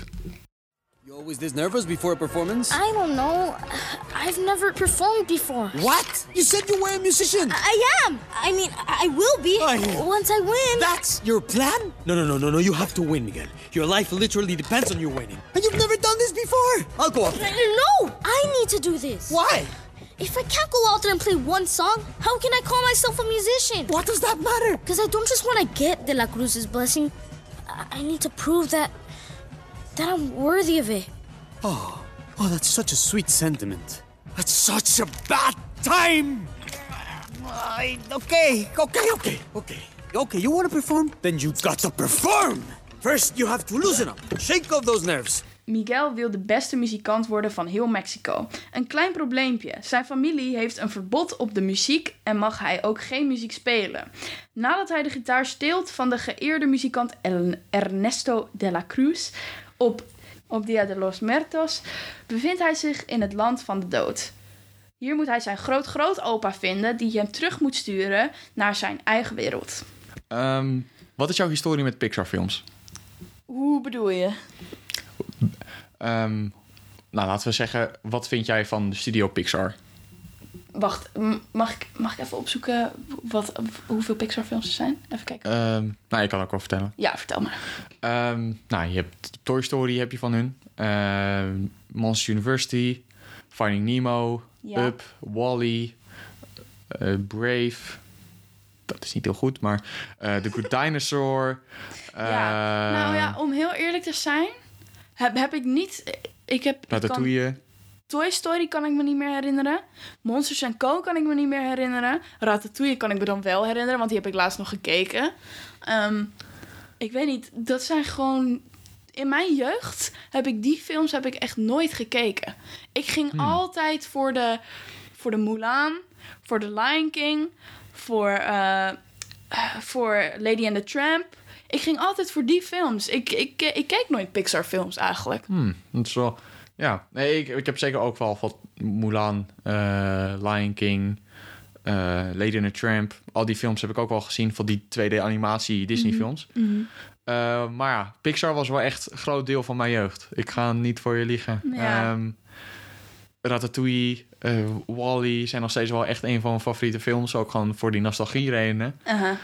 You always this nervous before a performance? I don't know. I've never performed before. What? You said you were a musician. I am. I mean, I will be once I win. That's your plan? No. You have to win, Miguel. Your life literally depends on you winning. And you've never done this before. I'll go out there. No, I need to do this. Why? If I can't go out there and play one song, how can I call myself a musician? What does that matter? Because I don't just want to get De La Cruz's blessing. I need to prove that I'm worthy of it. Oh, that's such a sweet sentiment. That's such a bad time! Okay, you want to perform? Then you've got to perform! First, you have to loosen up. Shake off those nerves. Miguel wil de beste muzikant worden van heel Mexico. Een klein probleempje. Zijn familie heeft een verbod op de muziek en mag hij ook geen muziek spelen. Nadat hij de gitaar steelt van de geëerde muzikant Ernesto de la Cruz op Dia de los Muertos, bevindt hij zich in het land van de dood. Hier moet hij zijn groot-grootopa vinden die hem terug moet sturen naar zijn eigen wereld. Wat is jouw historie met Pixar-films? Hoe bedoel je? Laten we zeggen, wat vind jij van de studio Pixar? Wacht, mag ik even opzoeken hoeveel Pixar films er zijn? Even kijken. Ik kan ook wel vertellen. Ja, vertel maar. Je hebt Toy Story heb je van hun. Monsters University, Finding Nemo, ja. Up, WALL-E, Brave... Dat is niet heel goed, maar The Good Dinosaur. Om heel eerlijk te zijn... Heb ik niet... Toy Story kan ik me niet meer herinneren. Monsters & Co. kan ik me niet meer herinneren. Ratatouille kan ik me dan wel herinneren, want die heb ik laatst nog gekeken. Ik weet niet, dat zijn gewoon... In mijn jeugd heb ik die films echt nooit gekeken. Ik ging altijd voor de Mulan, voor The Lion King, voor Lady and the Tramp. Ik ging altijd voor die films. Ik keek nooit Pixar films eigenlijk. Dat is wel... Ja, nee, ik heb zeker ook wel wat Mulan, Lion King, Lady and the Tramp. Al die films heb ik ook wel gezien van die 2D animatie Disney films. Mm-hmm. Maar ja, Pixar was wel echt een groot deel van mijn jeugd. Ik ga niet voor je liegen. Ja. Ratatouille, WALL-E zijn nog steeds wel echt een van mijn favoriete films. Ook gewoon voor die nostalgie redenen. Uh-huh.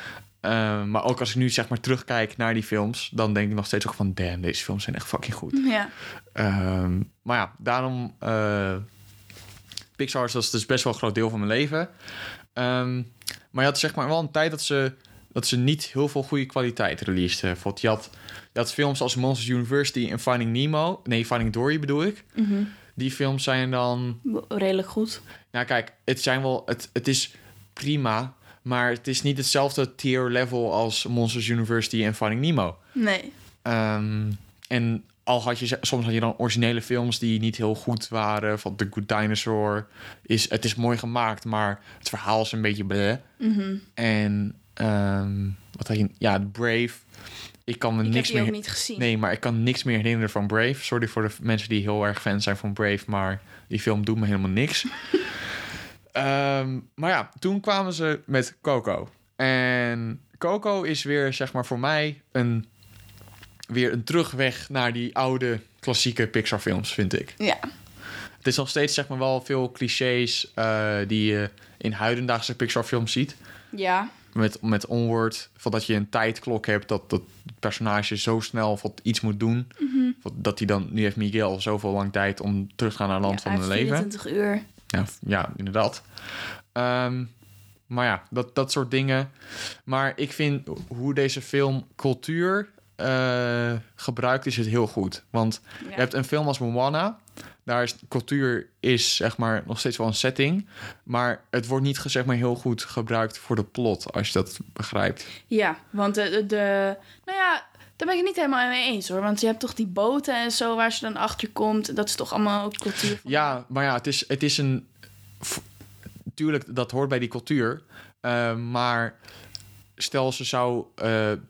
Maar ook als ik nu zeg maar terugkijk naar die films... dan denk ik nog steeds ook van... damn, deze films zijn echt fucking goed. Ja. Daarom... Pixar is dus best wel een groot deel van mijn leven. Maar je had zeg maar wel een tijd dat ze niet heel veel goede kwaliteit releaseden. Je had films als Monsters University en Finding Nemo... Nee, Finding Dory bedoel ik. Mm-hmm. Die films zijn dan... Redelijk goed. Nou kijk, het is prima... Maar het is niet hetzelfde tier level als Monsters University en Finding Nemo. Nee. En soms had je dan originele films die niet heel goed waren. Van The Good Dinosaur. Het is mooi gemaakt, maar het verhaal is een beetje bleh. Mm-hmm. En wat had je? Ja, Brave. Ik heb die ook niet gezien. Nee, maar ik kan niks meer herinneren van Brave. Sorry voor de mensen die heel erg fan zijn van Brave, maar die film doet me helemaal niks. Toen kwamen ze met Coco. En Coco is weer, zeg maar, voor mij weer een terugweg naar die oude klassieke Pixar films, vind ik. Ja. Het is nog steeds, zeg maar, wel veel clichés die je in huidendaagse Pixar films ziet. Ja. Met Onward, van dat je een tijdklok hebt dat het personage zo snel wat iets moet doen. Mm-hmm. Dat hij dan, nu heeft Miguel zoveel lang tijd om terug te gaan naar het land van het leven. 24 uur. Ja, inderdaad. Dat soort dingen. Maar ik vind hoe deze film cultuur gebruikt, is het heel goed. Want je hebt een film als Moana. Daar is cultuur is, zeg maar, nog steeds wel een setting. Maar het wordt niet, zeg maar, heel goed gebruikt voor de plot, als je dat begrijpt. Ja, want nou ja, daar ben ik het niet helemaal mee eens, hoor. Want je hebt toch die boten en zo waar ze dan achter komt. Dat is toch allemaal ook cultuur? Ja, maar ja, het is een... Tuurlijk, dat hoort bij die cultuur. Maar stel ze zou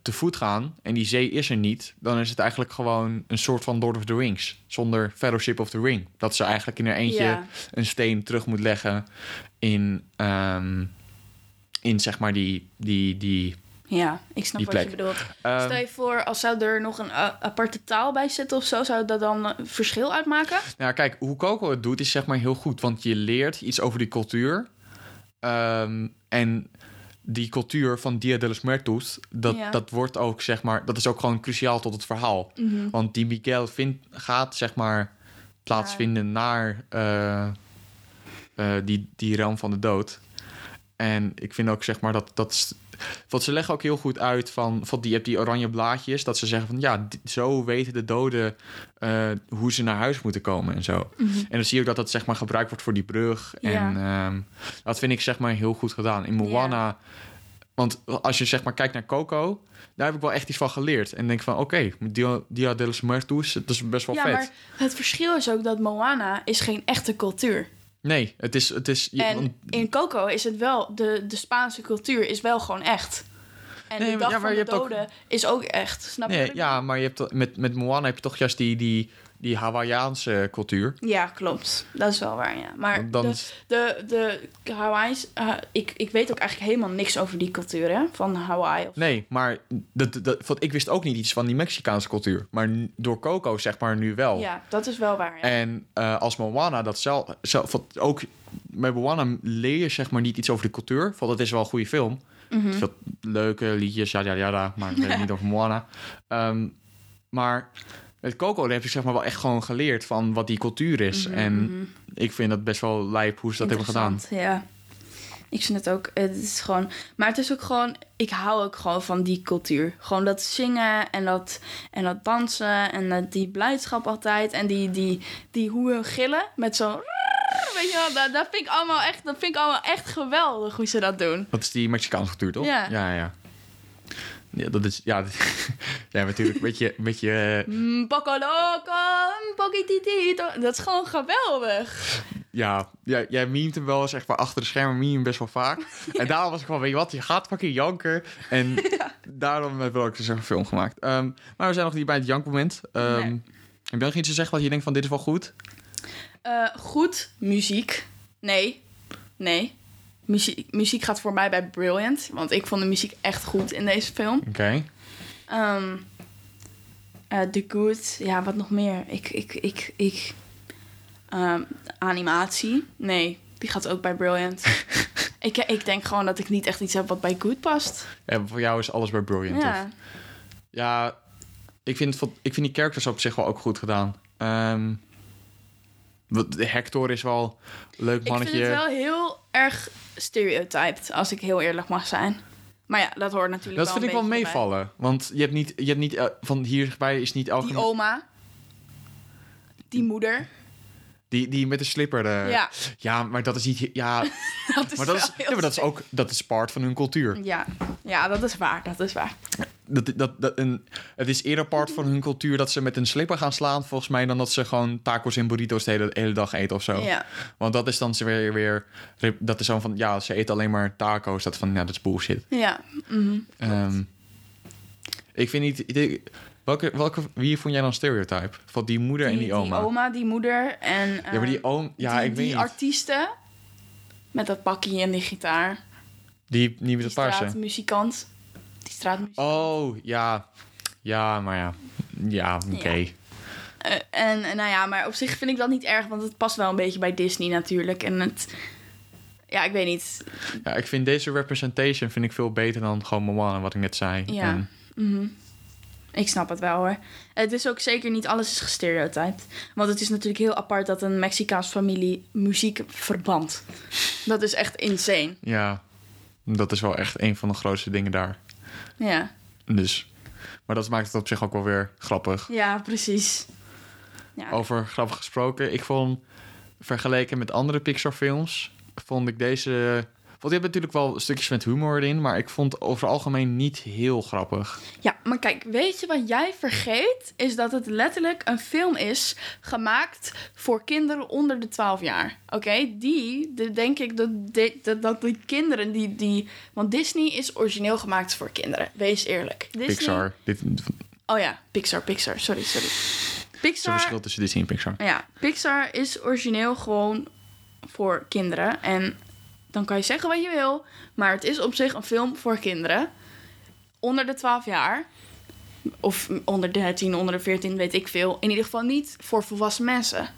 te voet gaan en die zee is er niet, dan is het eigenlijk gewoon een soort van Lord of the Rings zonder Fellowship of the Ring. Dat ze eigenlijk in haar eentje een steen terug moet leggen in zeg maar die. Ja, ik snap wat je bedoelt. Stel je voor, als zou er nog een aparte taal bij zitten of zo, zou dat dan een verschil uitmaken? Nou, kijk, hoe Coco het doet is, zeg maar, heel goed. Want je leert iets over die cultuur. En die cultuur van Dia de los Muertos, dat wordt ook, zeg maar, dat is ook gewoon cruciaal tot het verhaal. Mm-hmm. Want die Miguel gaat, zeg maar, plaatsvinden naar die realm van de dood. En ik vind ook, zeg maar, dat want ze leggen ook heel goed uit van je hebt die oranje blaadjes, dat ze zeggen van ja, zo weten de doden hoe ze naar huis moeten komen en zo. Mm-hmm. En dan zie je ook dat zeg maar gebruikt wordt voor die brug. En dat vind ik, zeg maar, heel goed gedaan. In Moana, want als je, zeg maar, kijkt naar Coco, daar heb ik wel echt iets van geleerd. En denk van Dia de los Muertos, dat is best wel vet. Ja, maar het verschil is ook dat Moana is geen echte cultuur. Nee, het is... En in Coco is het wel... De Spaanse cultuur is wel gewoon echt. En de dag van de doden is ook echt. Snap je? Ja, maar je hebt, met Moana heb je toch juist die Hawaïaanse cultuur. Ja, klopt. Dat is wel waar, ja. Maar dan de Hawaï's... Ik weet ook eigenlijk helemaal niks over die cultuur, hè? Van Hawaii. Nee, maar want ik wist ook niet iets van die Mexicaanse cultuur. Maar door Coco, zeg maar, nu wel. Ja, dat is wel waar, ja. En als Moana dat zelf ook met Moana leer je, zeg maar, niet iets over de cultuur. Want dat is wel een goede film. Mm-hmm. Veel leuke liedjes, maar ik weet niet over Moana. Maar... Met Coco heb ik, zeg maar, wel echt gewoon geleerd van wat die cultuur is. Mm-hmm. En ik vind dat best wel lijp hoe ze dat hebben gedaan. Ja, ik vind het ook. Het is gewoon... Maar het is ook gewoon... Ik hou ook gewoon van die cultuur. Gewoon dat zingen en dat dansen en die blijdschap altijd. En die hoe hun gillen met zo'n... Weet je wel, dat vind ik allemaal echt geweldig hoe ze dat doen. Dat is die Mexicaanse cultuur, toch? Ja, ja, ja. Ja, dat is... Ja, ja, natuurlijk. Een beetje Poco loco, un poquitito. Dat is gewoon geweldig. Ja, jij meemt hem wel, zeg maar, achter de schermen meme best wel vaak. Ja. En daarom was ik van, weet je wat, je gaat fucking janken. En daarom hebben we ook een film gemaakt. Maar we zijn nog niet bij het jankmoment. Nee. Heb je nog iets te zeggen wat je denkt van, dit is wel goed? Goed muziek. Nee. Muziek gaat voor mij bij Brilliant. Want ik vond de muziek echt goed in deze film. Oké. The Good. Ja, wat nog meer? Animatie. Nee, die gaat ook bij Brilliant. ik denk gewoon dat ik niet echt iets heb wat bij Good past. Ja, voor jou is alles bij Brilliant, toch? Ja, ik vind die characters op zich wel ook goed gedaan. Hector is wel een leuk mannetje. Ik vind het wel heel erg stereotyped, als ik heel eerlijk mag zijn. Maar ja, dat hoort natuurlijk wel. Dat vind ik wel meevallen. Bij. Want je hebt niet van hierbij is niet elke... Die oma. Die moeder. Die met de slipper. Ja, maar dat is niet... Ja, dat is part van hun cultuur. Ja, dat is waar. Het is eerder part van hun cultuur dat ze met een slipper gaan slaan, volgens mij, dan dat ze gewoon tacos en burritos de hele dag eten of zo. Ja. Want dat is dan weer... Dat is zo van, ja, ze eten alleen maar tacos. Dat van, ja, dat is bullshit. Ja. Mm-hmm. Ik vind niet... Wie vond jij dan stereotype? Van die moeder en die oma? Die oma, die moeder en... ja, maar die oom... Ja, ik weet niet. Die artiesten met dat pakje en die gitaar. Die met het paarse. Die straatmuzikant. Oh, ja. Ja, maar ja. Ja, oké. Ja. En nou ja, maar op zich vind ik dat niet erg, want het past wel een beetje bij Disney natuurlijk. En het... Ja, ik weet niet. Ja, ik vind deze representation veel beter dan gewoon Moana, wat ik net zei. Ja, ik snap het wel, hoor. Het is ook zeker niet alles is gestereotyped. Want het is natuurlijk heel apart dat een Mexicaans familie muziek verbandt. Dat is echt insane. Ja, dat is wel echt een van de grootste dingen daar. Ja. Dus. Maar dat maakt het op zich ook wel weer grappig. Ja, precies. Ja. Over grappig gesproken. Ik vond, vergeleken met andere Pixar films, vond ik deze... Want je hebt natuurlijk wel stukjes met humor erin, maar ik vond het over het algemeen niet heel grappig. Ja, maar kijk, weet je wat jij vergeet? Is dat het letterlijk een film is gemaakt voor kinderen onder de 12 jaar. Oké? Die kinderen die... Want Disney is origineel gemaakt voor kinderen. Wees eerlijk. Disney... Pixar. Oh ja, Pixar. Sorry. Pixar... Zo'n verschil tussen Disney en Pixar. Ja, Pixar is origineel gewoon voor kinderen en... Dan kan je zeggen wat je wil, maar het is op zich een film voor kinderen. Onder de 12 jaar, of onder de 13, onder de 14, weet ik veel. In ieder geval niet voor volwassen mensen.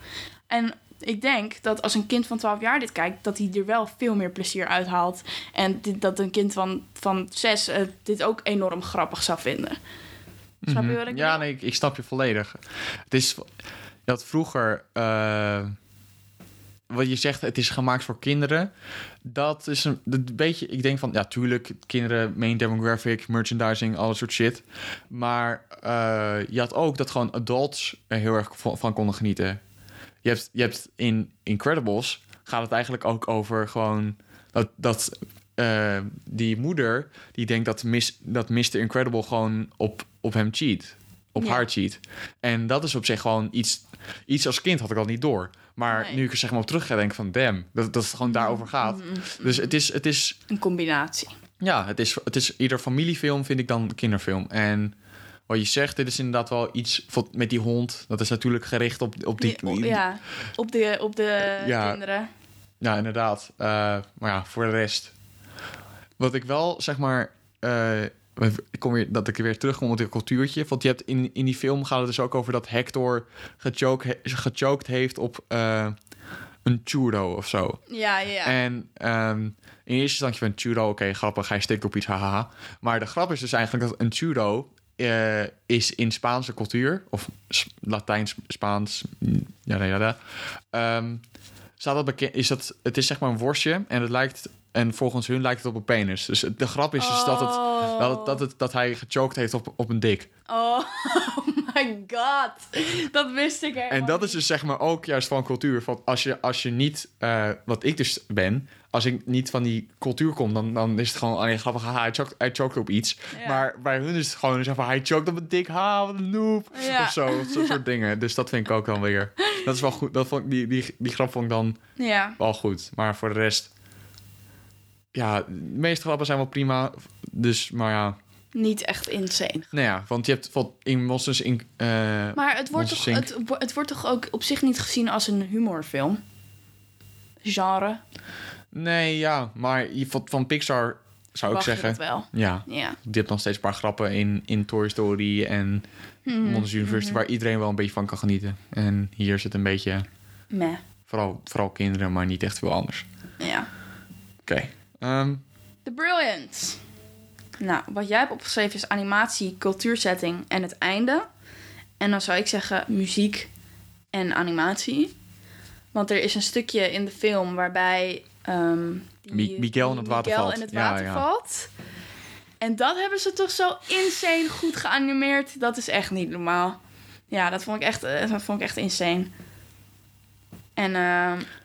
En ik denk dat als een kind van 12 jaar dit kijkt, dat hij er wel veel meer plezier uit haalt. En dat een kind van 6 dit ook enorm grappig zou vinden. Snap je wat ik bedoel? Ja, nee, ik snap je volledig. Het is dat vroeger... Wat je zegt, het is gemaakt voor kinderen. Dat is een beetje... Ik denk van, ja, tuurlijk, kinderen, main demographic, merchandising, alle soort shit. Maar je had ook dat gewoon adults er heel erg van konden genieten. Je hebt in Incredibles gaat het eigenlijk ook over gewoon... Dat die moeder, die denkt dat Mr. Incredible gewoon op hem cheat. Op haar cheat. En dat is op zich gewoon iets als kind had ik al niet door. Maar nu ik er zeg maar op terug ga, denk ik van... damn, dat het gewoon daarover gaat. Dus het is... Een combinatie. Ja, het is ieder familiefilm vind ik dan een kinderfilm. En wat je zegt, dit is inderdaad wel iets... Met die hond, dat is natuurlijk gericht op die... Op de kinderen. Ja, inderdaad. Maar ja, voor de rest... Wat ik wel, zeg maar... Ik weer terugkom op dit cultuurtje. Want je hebt in die film gaat het dus ook over dat Hector gechoked heeft op een churro of zo. Ja. En in eerste instantie van churro, oké, grappig, hij stikt op iets, haha. Maar de grap is dus eigenlijk dat een churro is in Spaanse cultuur... of Latijns-Spaans, het is zeg maar een worstje en het lijkt... En volgens hun lijkt het op een penis. Dus de grap is dus dat hij gechoked heeft op een dik. Oh my god. Dat wist ik helemaal. En dat is dus zeg maar ook juist van cultuur. Van als je niet, wat ik dus ben... Als ik niet van die cultuur kom, dan is het gewoon alleen grappig. Hij choked op iets. Ja. Maar bij hun is het gewoon zo van... Hij choked op een dik, wat een noob. Ja. Of zo, dat soort dingen. Dus dat vind ik ook dan weer... Dat is wel goed. Dat vond ik, die grap vond ik dan wel goed. Maar voor de rest... Ja, de meeste grappen zijn wel prima. Dus, maar ja... Niet echt insane. Nou ja, want je hebt wat in Monsters... maar het wordt toch ook op zich niet gezien als een humorfilm? Genre? Nee, ja. Maar van Pixar zou ik zeggen... Het wel. Ja. Je hebt nog steeds een paar grappen in Toy Story en Monsters University... waar iedereen wel een beetje van kan genieten. En hier zit een beetje... Meh. Vooral kinderen, maar niet echt veel anders. Ja. Oké. The Brilliant. Nou, wat jij hebt opgeschreven is animatie, cultuursetting en het einde. En dan zou ik zeggen muziek en animatie. Want er is een stukje in de film waarbij... Miguel in het water valt. En dat hebben ze toch zo insane goed geanimeerd. Dat is echt niet normaal. Ja, dat vond ik echt insane. En...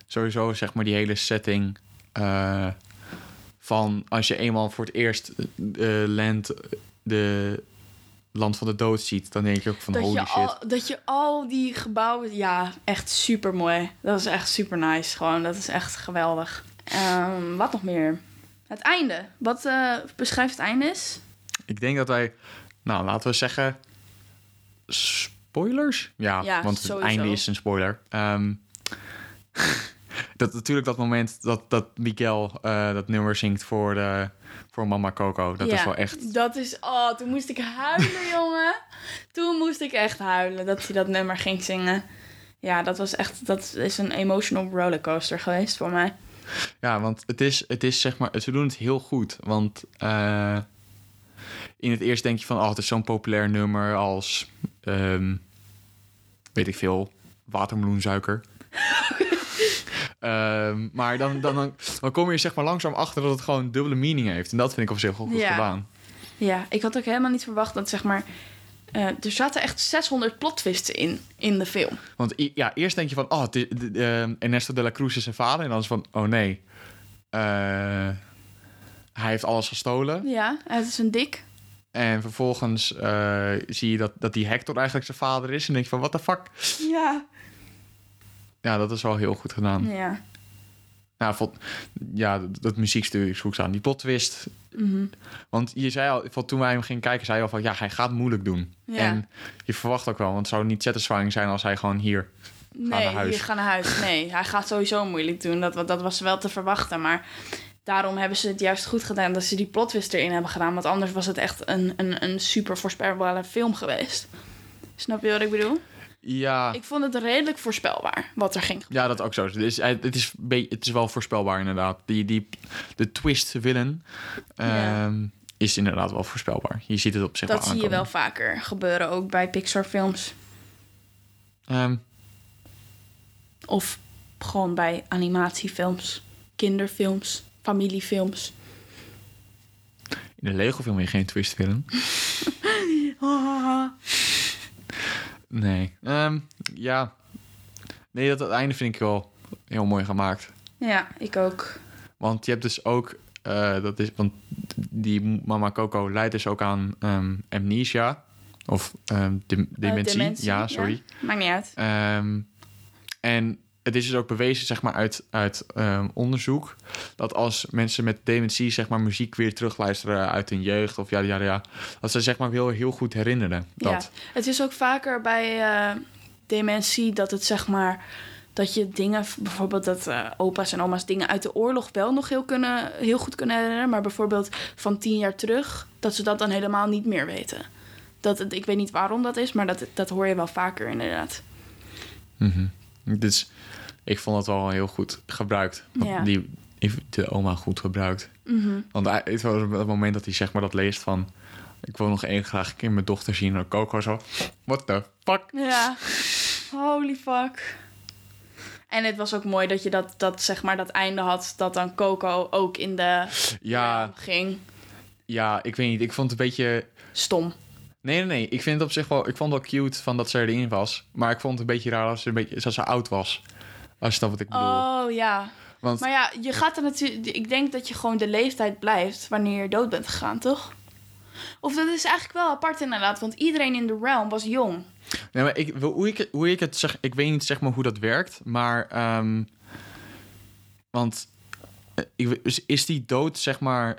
Sowieso zeg maar die hele setting... van als je eenmaal voor het eerst de land van de dood ziet, dan denk je ook van dat holy shit. Dat je al die gebouwen... Ja, echt super mooi. Dat is echt super nice. Gewoon, dat is echt geweldig. Wat nog meer? Het einde. Wat beschrijft het einde is? Ik denk dat wij... Nou, laten we zeggen... Spoilers? Ja, want sowieso. Het einde is een spoiler. Dat natuurlijk dat moment dat Miguel dat nummer zingt voor mama Coco. Dat is wel echt... Dat is... Oh, toen moest ik huilen, jongen. Toen moest ik echt huilen dat hij dat nummer ging zingen. Ja, dat was echt... Dat is een emotional rollercoaster geweest voor mij. Ja, want het is zeg maar... Ze doen het heel goed, want... in het eerst denk je van... Oh, het is zo'n populair nummer als... weet ik veel... Watermeloensuiker. Maar dan kom je zeg maar langzaam achter dat het gewoon dubbele meaning heeft. En dat vind ik op zich wel goed gedaan. Ja, ik had ook helemaal niet verwacht dat, zeg maar... er zaten echt 600 plot twisten in de film. Want ja, eerst denk je van... oh, Ernesto de la Cruz is zijn vader. En dan is van, oh nee. Hij heeft alles gestolen. Ja, hij is een dik. En vervolgens zie je dat die Hector eigenlijk zijn vader is. En denk je van, what the fuck? Ja. Ja, dat is wel heel goed gedaan. Ja. Nou, dat muziekstuk is goed aan. Die plot twist. Mm-hmm. Want je zei al, toen wij hem gingen kijken, zei je al van... ja, hij gaat moeilijk doen. Ja. En je verwacht ook wel, want het zou niet satisfying zijn als hij gewoon hier gaat naar huis. Nee, hij gaat sowieso moeilijk doen. Dat was wel te verwachten, maar... daarom hebben ze het juist goed gedaan dat ze die plot twist erin hebben gedaan. Want anders was het echt een super voorspelbare film geweest. Snap je wat ik bedoel? Ja. Ik vond het redelijk voorspelbaar wat er ging gebeuren. Ja, dat ook zo. Het is wel voorspelbaar inderdaad. De twist willen is inderdaad wel voorspelbaar. Je ziet het op zich wel aankomen. Dat zie je wel vaker gebeuren, ook bij Pixar films. Of gewoon bij animatiefilms, kinderfilms, familiefilms. In een Lego-film wil je geen twist willen. Nee. Ja. Nee, dat einde vind ik wel heel mooi gemaakt. Ja, ik ook. Want je hebt dus ook... want die mama Coco leidt dus ook aan amnesia. Of dementie. Ja, sorry. Ja, maakt niet uit. En... het is dus ook bewezen, zeg maar, uit onderzoek... dat als mensen met dementie, zeg maar, muziek weer terugluisteren uit hun jeugd... of ja, dat ze, zeg maar, heel, heel goed herinneren. Dat. Ja, het is ook vaker bij dementie dat het, zeg maar... dat je dingen, bijvoorbeeld dat opa's en oma's dingen uit de oorlog... wel nog heel goed kunnen herinneren. Maar bijvoorbeeld van 10 jaar terug, dat ze dat dan helemaal niet meer weten. Ik weet niet waarom dat is, maar dat hoor je wel vaker inderdaad. Mm-hmm. Dus ik vond dat wel heel goed gebruikt. Want ja. Die heeft de oma goed gebruikt. Mm-hmm. Want het was op het moment dat hij, zeg maar, dat leest van... ik wil nog graag een keer mijn dochter zien en Coco zo... what the fuck? Ja, holy fuck. En het was ook mooi dat je dat zeg maar, dat einde had... dat dan Coco ook in de ging. Ja, ik weet niet. Ik vond het een beetje... stom. Nee. Ik vind het op zich wel... ik vond het wel cute van dat ze erin was. Maar ik vond het een beetje raar als ze oud was. Als je dat wat ik bedoel. Oh, ja. Want, maar ja, je gaat er natuurlijk... ik denk dat je gewoon de leeftijd blijft... wanneer je dood bent gegaan, toch? Of dat is eigenlijk wel apart inderdaad. Want iedereen in de realm was jong. Nee, maar hoe ik het zeg... ik weet niet, zeg maar, hoe dat werkt. Maar... want... is die dood, zeg maar...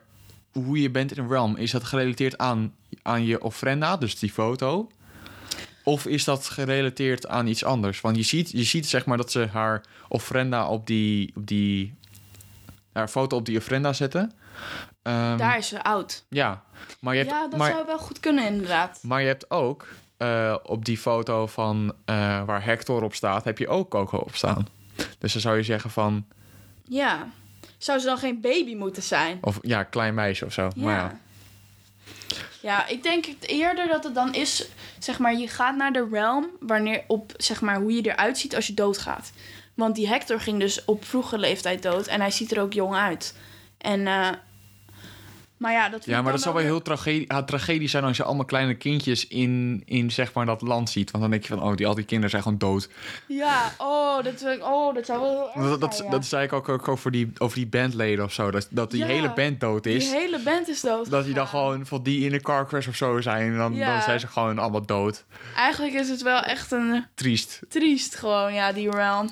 hoe je bent in een realm, is dat gerelateerd aan je ofrenda, dus die foto? Of is dat gerelateerd aan iets anders? Want je ziet zeg maar dat ze haar ofrenda op die haar foto op die ofrenda zetten. Daar is ze oud. Ja, maar dat zou wel goed kunnen inderdaad. Maar je hebt ook op die foto van waar Hector op staat, heb je ook Coco op staan. Dus dan zou je zeggen van... ja. Zou ze dan geen baby moeten zijn? Of ja, klein meisje of zo. Ja. Maar ja. Ja, ik denk eerder dat het dan is... zeg maar, je gaat naar de realm... wanneer op, zeg maar, hoe je eruit ziet als je doodgaat. Want die Hector ging dus op vroege leeftijd dood... en hij ziet er ook jong uit. En, maar ja, dat... ja, maar dat zou wel heel tragedie zijn... als je allemaal kleine kindjes in zeg maar, dat land ziet. Want dan denk je van... oh, al die kinderen zijn gewoon dood. Ja, dat zou wel heel erg zijn, ja. Dat zei ik ook over die bandleden of zo. Dat die hele band dood is. Die hele band is dood. Dat die dan gewoon van die in een car crash of zo zijn. En dan zijn ze gewoon allemaal dood. Eigenlijk is het wel echt een... Triest gewoon, ja, die realm.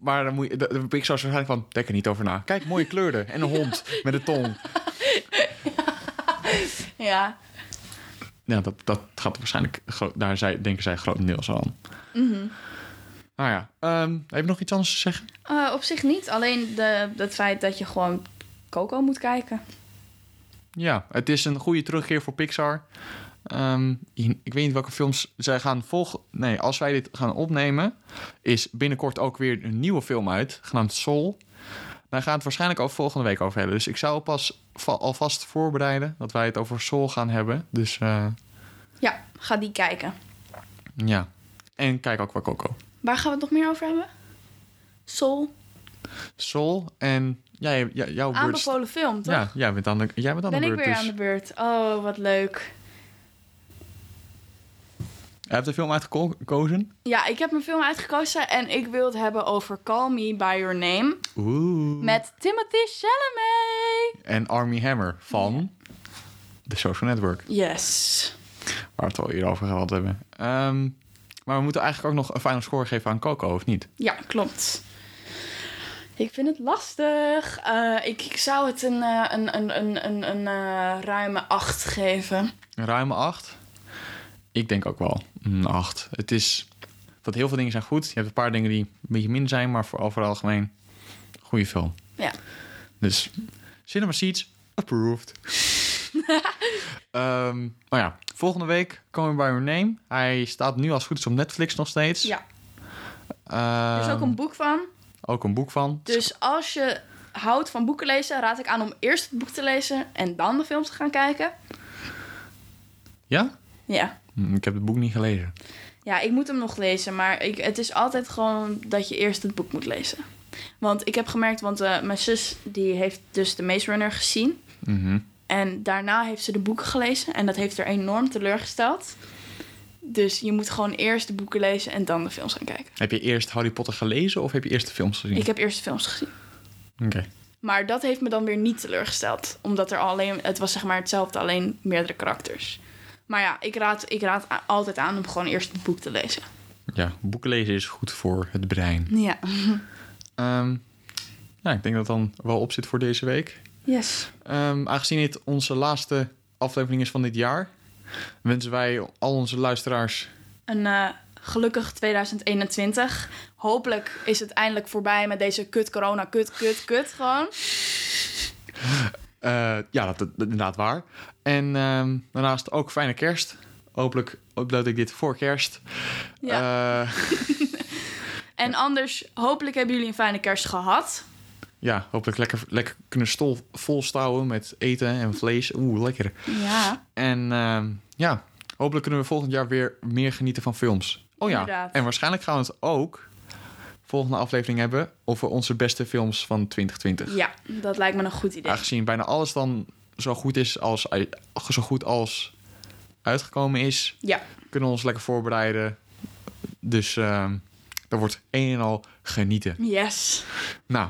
Maar dan moet je... de Pixar is waarschijnlijk van... denk er niet over na. Kijk, mooie kleuren. En een hond met een tong. Ja. Ja, dat gaat waarschijnlijk... daar denken zij grotendeels aan. Mm-hmm. Nou ja. Heb je nog iets anders te zeggen? Op zich niet. Alleen het feit dat je gewoon Coco moet kijken. Ja, het is een goede terugkeer voor Pixar. Ik weet niet welke films zij gaan volgen. Nee, als wij dit gaan opnemen... is binnenkort ook weer een nieuwe film uit... genaamd Soul. Daar gaan we het waarschijnlijk ook volgende week over hebben. Dus ik zou pas alvast voorbereiden... dat wij het over Soul gaan hebben. Dus ja, ga die kijken. Ja, en kijk ook wel Coco. Waar gaan we het nog meer over hebben? Soul. Soul en Jouw aanbevolen beurt... film, toch? Ja, jij bent aan de beurt. Oh, wat leuk. Heb je de film uitgekozen? Ja, ik heb mijn film uitgekozen en ik wil het hebben over Call Me By Your Name. Oeh. Met Timothée Chalamet. En Armie Hammer van The Social Network. Yes. Waar we het al eerder over gehad hebben. Maar we moeten eigenlijk ook nog een final score geven aan Coco, of niet? Ja, klopt. Ik vind het lastig. Ik zou het een ruime 8 geven. Een ruime 8? Ik denk ook wel een 8. Het is... dat heel veel dingen zijn goed. Je hebt een paar dingen die een beetje min zijn, maar voor algemeen goede film. Ja. Dus Cinema Seats, approved. Maar ja, volgende week Call Me By Your Name. Hij staat nu als het goed is op Netflix nog steeds. Ja. Er is ook een boek van. Dus als je houdt van boeken lezen, raad ik aan om eerst het boek te lezen en dan de film te gaan kijken. Ja? Ja. Ik heb het boek niet gelezen. Ja, ik moet hem nog lezen, maar het is altijd gewoon dat je eerst het boek moet lezen. Want ik heb gemerkt, mijn zus die heeft dus de Maze Runner gezien. Mm-hmm. En daarna heeft ze de boeken gelezen en dat heeft haar enorm teleurgesteld. Dus je moet gewoon eerst de boeken lezen en dan de films gaan kijken. Heb je eerst Harry Potter gelezen of heb je eerst de films gezien? Ik heb eerst de films gezien. Oké. Okay. Maar dat heeft me dan weer niet teleurgesteld. Omdat het was zeg maar hetzelfde, alleen meerdere karakters. Maar ja, ik raad altijd aan om gewoon eerst het boek te lezen. Ja, boeken lezen is goed voor het brein. Ja. Ik denk dat dan wel op zit voor deze week. Yes. Aangezien dit onze laatste aflevering is van dit jaar... wensen wij al onze luisteraars... een gelukkig 2021. Hopelijk is het eindelijk voorbij met deze corona, kut gewoon. Dat inderdaad waar. En daarnaast ook fijne kerst. Hopelijk upload ik dit voor kerst. Ja. En anders, hopelijk hebben jullie een fijne kerst gehad. Ja, hopelijk lekker kunnen volstouwen met eten en vlees. Oeh, lekker. Ja. En hopelijk kunnen we volgend jaar weer meer genieten van films. Oh ja, inderdaad. En waarschijnlijk gaan we het ook volgende aflevering hebben over onze beste films van 2020. Ja, dat lijkt me een goed idee. Aangezien bijna alles dan zo goed als uitgekomen is. Ja. Kunnen we ons lekker voorbereiden. Dus dat wordt een en al genieten. Yes. Nou...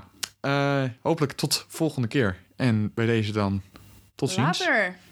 hopelijk tot volgende keer. En bij deze dan tot ziens. Later.